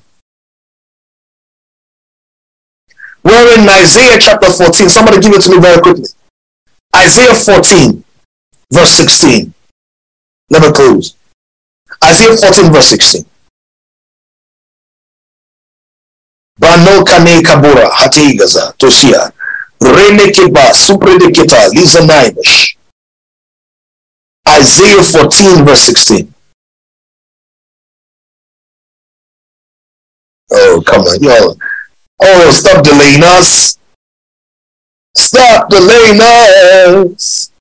We're in Isaiah chapter 14. Somebody give it to me very quickly. Isaiah 14, verse 16. Let me close. Isaiah 14, verse 16. Bano kane kabura hatigaza tosia rene keba suprediketa liza naimish. Isaiah 14 verse 16. Oh, come on, y'all. Oh, stop delaying us. Stop delaying us.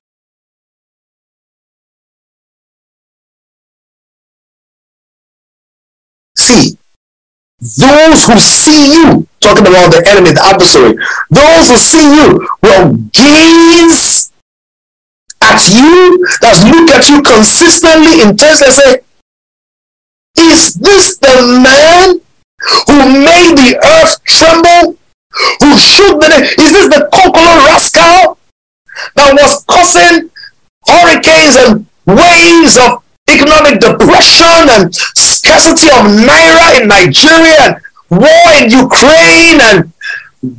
See, those who see you, talking about the enemy, the adversary, those who see you will gaze that look at you consistently intensely and say, is this the man who made the earth tremble? Who shook the day? Is this the cockalow rascal that was causing hurricanes and waves of economic depression and scarcity of naira in Nigeria and war in Ukraine and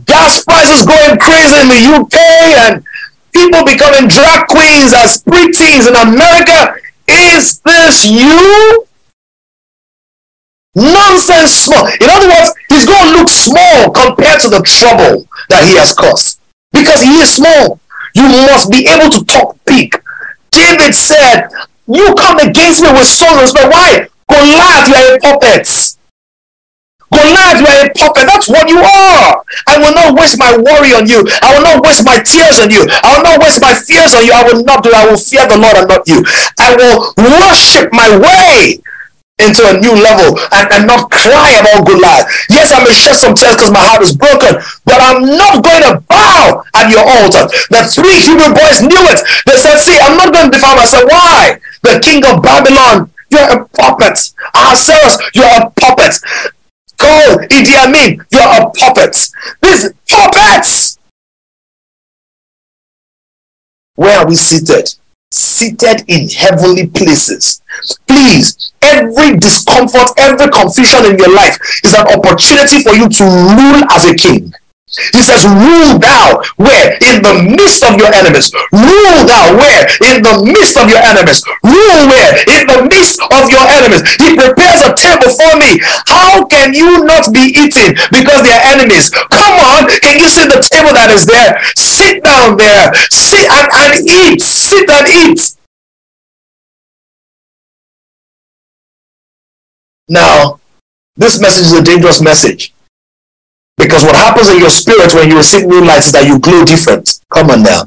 gas prices going crazy in the UK and people becoming drag queens as preteens in America? Is this you? Nonsense small. In other words, he's going to look small compared to the trouble that he has caused, because he is small. You must be able to talk big. David said, you come against me with swords. But why? Goliath, you are a puppet. Goliath, you are a puppet. That's what you are. I will not waste my worry on you. I will not waste my tears on you. I will not waste my fears on you. I will not do it. I will fear the Lord and not you. I will worship my way into a new level and not cry about Goliath. Yes, I may shed some tears because my heart is broken, but I'm not going to bow at your altar. The three Hebrew boys knew it. They said, see, I'm not going to defile myself. Why? The king of Babylon, you're a puppet. Ahasuerus, you're a puppet. Go, Idi Amin, you're a puppet. These puppets. Where are we seated? Seated in heavenly places. Please, every discomfort, every confusion in your life is an opportunity for you to rule as a king. He says, rule thou where? In the midst of your enemies. Rule thou where? In the midst of your enemies. Rule where? In the midst of your enemies. He prepares a table for me. How can you not be eating because they are enemies? Come on, can you see the table that is there? Sit down there. Sit and eat. Sit and eat. Now, this message is a dangerous message. Because what happens in your spirit when you receive new light is that you glow different. Come on now.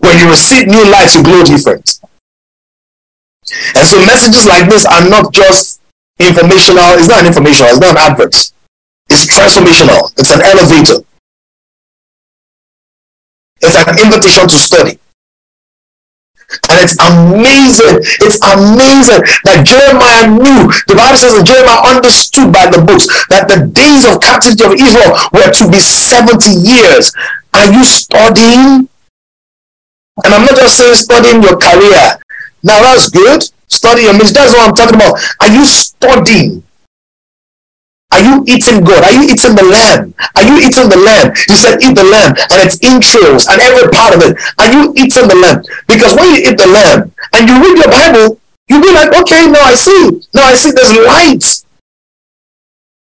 When you receive new light, you glow different. And so messages like this are not just informational. It's not an informational. It's not an advert. It's transformational. It's an elevator. It's an invitation to study. And it's amazing that Jeremiah knew. The Bible says that Jeremiah understood by the books that the days of captivity of Israel were to be 70 years. Are you studying? And I'm not just saying studying your career. Now that's good. Study your ministry. That's what I'm talking about. Are you studying? Are you eating God? Are you eating the lamb? Are you eating the lamb? You said eat the lamb and its entrails and every part of it. Are you eating the lamb? Because when you eat the lamb and you read your Bible, you'll be like, okay, now I see. Now I see there's light.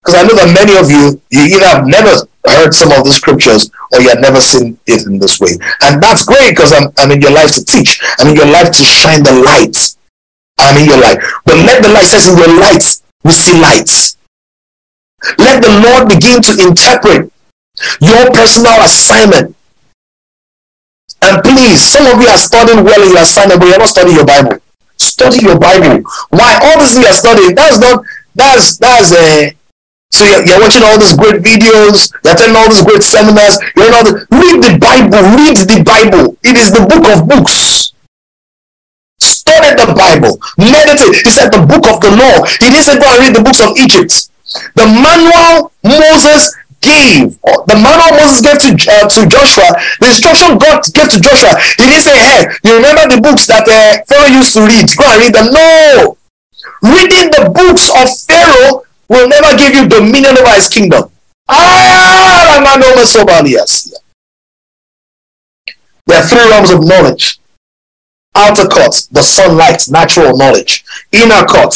Because I know that many of you, you either have never heard some of the scriptures or you have never seen it in this way. And that's great, because I'm in your life to teach. I'm in your life to shine the light. I'm in your life. But let the light says in your light, we see light. Let the Lord begin to interpret your personal assignment. And please, some of you are studying well in your assignment, but you're not studying your Bible. Study your Bible. Why? All this thing you're studying, so you're watching all these great videos, you're attending all these great seminars, read the Bible, read the Bible. It is the book of books. Study the Bible. Meditate. It's at the book of the law. He didn't say go and read the books of Egypt. The manual Moses gave, to Joshua, the instruction God gave to Joshua, he didn't say, hey, you remember the books that Pharaoh used to read? Go and read them. No! Reading the books of Pharaoh will never give you dominion over his kingdom. There are three realms of knowledge. Outer court, the sunlight, natural knowledge. Inner court,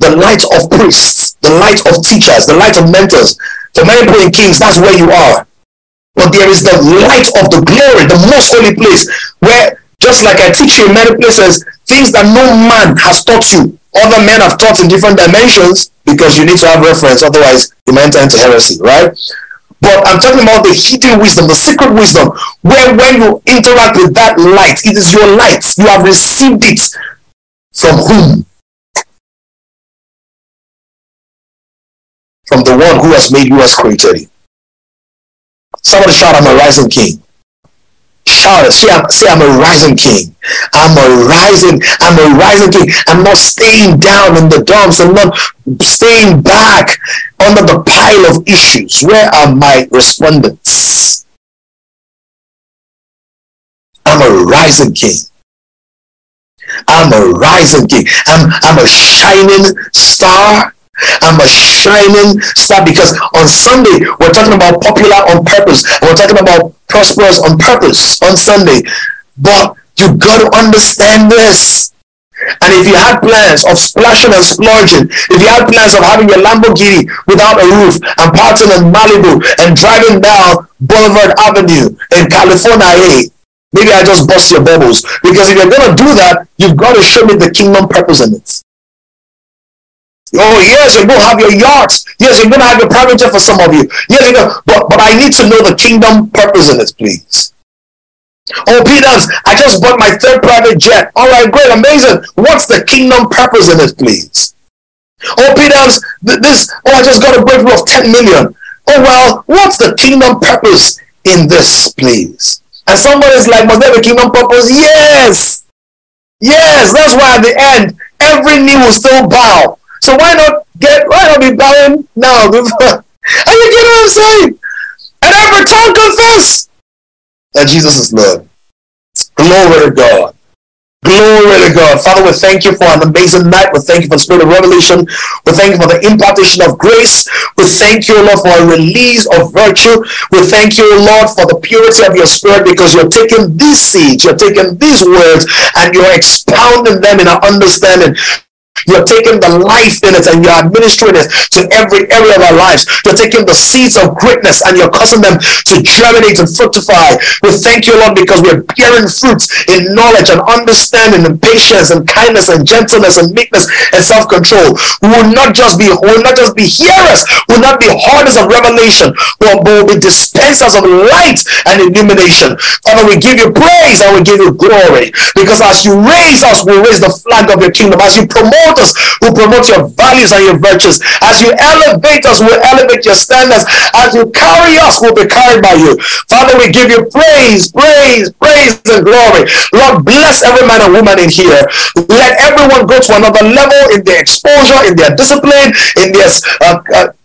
the light of priests, the light of teachers, the light of mentors. For many people in Kings, that's where you are. But there is the light of the glory, the most holy place, where, just like I teach you in many places, things that no man has taught you, other men have taught in different dimensions, because you need to have reference, otherwise you might enter into heresy, right? But I'm talking about the hidden wisdom, the secret wisdom, where when you interact with that light, it is your light. You have received it. From whom? From the one who has made you, has created you. Somebody shout, I'm a rising king. Father. Say, I'm a rising king. I'm a rising king. I'm not staying down in the dumps. I'm not staying back under the pile of issues. Where are my respondents? I'm a rising king. I'm a rising king. I'm a shining star. I'm a shining star, because on Sunday we're talking about popular on purpose. We're talking about prosperous on purpose on Sunday. But you got to understand this. And if you had plans of splashing and splurging, if you had plans of having your Lamborghini without a roof and parking in Malibu and driving down Boulevard Avenue in California, hey, maybe I just bust your bubbles. Because if you're going to do that, you've got to show me the kingdom purpose in it. Oh, yes, you're going to have your yachts. Yes, you're going to have your private jet for some of you. Yes, you're going to, but I need to know the kingdom purpose in this, please. Oh, Peters, I just bought my third private jet. All right, great, amazing. What's the kingdom purpose in this, please? Oh, Peters, I just got a breakthrough of 10 million. Oh, well, what's the kingdom purpose in this, please? And somebody's like, must there be kingdom purpose? Yes. Yes, that's why at the end, every knee will still bow. So why not be bowing now? And you get what I'm saying? And every tongue confess that Jesus is Lord. Glory to God. Glory to God. Father, we thank you for an amazing night. We thank you for the spirit of revelation. We thank you for the impartation of grace. We thank you, Lord, for a release of virtue. We thank you, Lord, for the purity of your spirit, because you're taking these seeds, you're taking these words, and you're expounding them in our understanding. You're taking the life in it and you're administering it to every area of our lives. You're taking the seeds of greatness and you're causing them to germinate and fructify. We thank you, Lord, because we're bearing fruits in knowledge and understanding and patience and kindness and gentleness and meekness and self-control. We will not just be hearers, we will not be hoarders of revelation, but we will be dispensers of light and illumination. Father, we give you praise and we give you glory, because as you raise us, we raise the flag of your kingdom. As you promote us, who promote your values and your virtues. As you elevate us, we'll elevate your standards. As you carry us, we'll be carried by you. Father, we give you praise and glory. Lord, bless every man and woman in here. Let everyone go to another level in their exposure, in their discipline, in their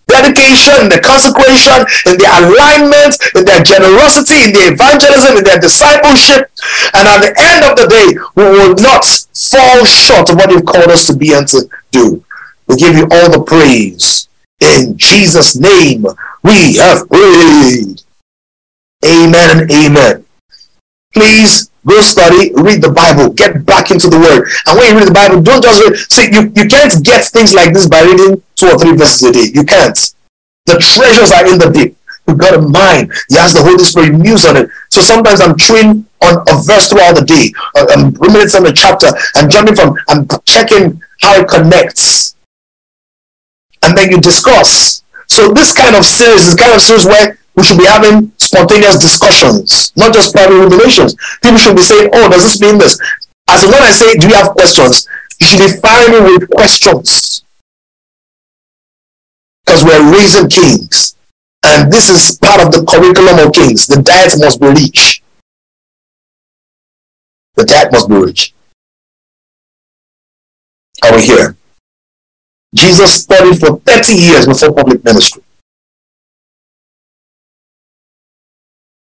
dedication, in their consecration, in their alignment, in their generosity, in their evangelism, in their discipleship. And at the end of the day, we will not fall short of what you've called us to be and to do. We give you all the praise. In Jesus' name, we have prayed. Amen and amen. Please go study, read the Bible, get back into the Word. And when you read the Bible, don't just read. See, you can't get things like this by reading 2 or 3 verses a day. You can't. The treasures are in the deep. You've got a mind. You ask the Holy Spirit, muse on it. So sometimes I'm chewing on a verse throughout the day. I'm ruminating on a chapter. I'm jumping from, I'm checking how it connects. And then you discuss. So this kind of series is the kind of series where we should be having spontaneous discussions, not just private revelations. People should be saying, oh, does this mean this? As when I say, do you have questions? You should be firing me with questions. Because we're raising kings. And this is part of the curriculum of kings. The diet must be rich. The diet must be rich. Are we here? Jesus studied for 30 years before public ministry.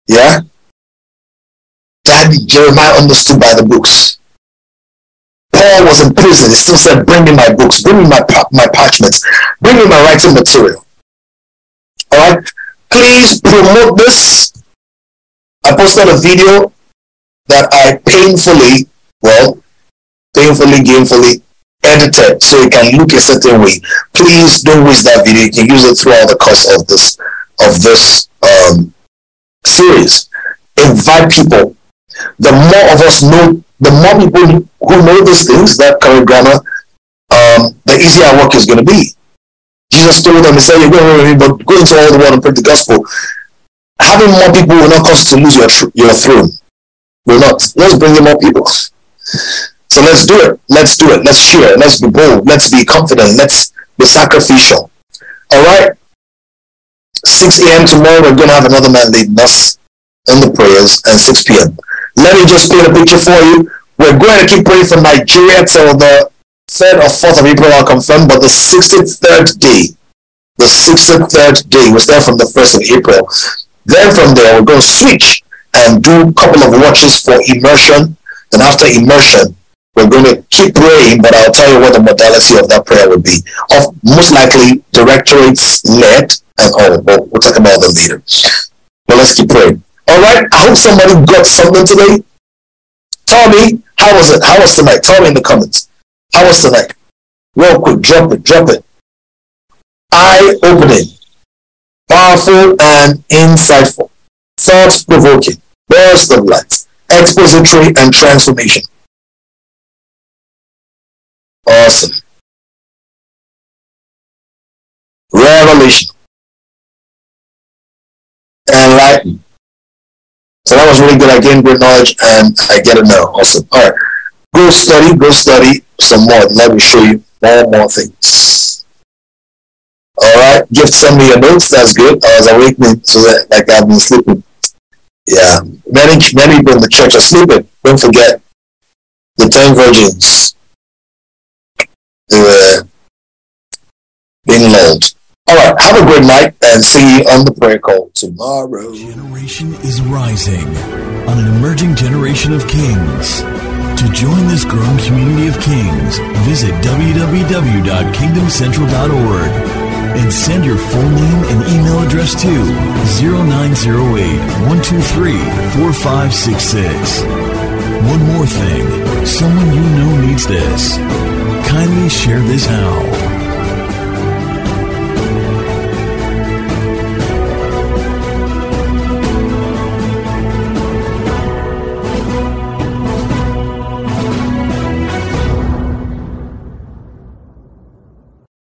Yeah? Daniel, Jeremiah understood by the books. Paul was in prison. He still said, bring me my books. Bring me my parchments. Bring me my writing material. Alright? Please promote this. I posted a video that I painfully, gamefully edited so it can look a certain way. Please don't waste that video. You can use it throughout the course of this series. Invite people. The more of us know, the more people who know these things, that current grammar, the easier our work is going to be. Jesus told them, he said, you're going to read, but go into all the world and preach the gospel. Having more people will not cause you to lose your throne. Will not. Let's bring in more people. So let's do it. Let's do it. Let's share. Let's be bold. Let's be confident. Let's be sacrificial. All right? 6 a.m. tomorrow, we're going to have another man leading us in the prayers, and 6 p.m. Let me just paint a picture for you. We're going to keep praying for Nigeria till the 3rd or 4th of April, I'll confirm, but the 63rd day, the 63rd day was there from the 1st of April. Then from there, we're going to switch and do a couple of watches for immersion. And after immersion, we're going to keep praying, but I'll tell you what the modality of that prayer would be. Of most likely, directorates led and all, but we'll talk about them later. But let's keep praying. All right, I hope somebody got something today. Tell me, how was it? How was tonight? Tell me in the comments. How was tonight? Real quick, drop it, drop it. Eye-opening, powerful and insightful, thought-provoking, burst of light, expository and transformation. Awesome. Revelation. Enlightened. So that was really good. I gained good knowledge and I get it now. Awesome. All right. Go study some more. Let me show you more things. All right. Just send me your notes. That's good. I was awakening so that like I've been sleeping. Yeah. Many people in the church are sleeping. Don't forget the 10 virgins. They were being lulled. All right, have a great night and see you on the prayer call tomorrow. Generation is rising on an emerging generation of kings. To join this growing community of kings, visit www.kingdomcentral.org and send your full name and email address to 0908-123-4566. One more thing, someone you know needs this. Kindly share this now.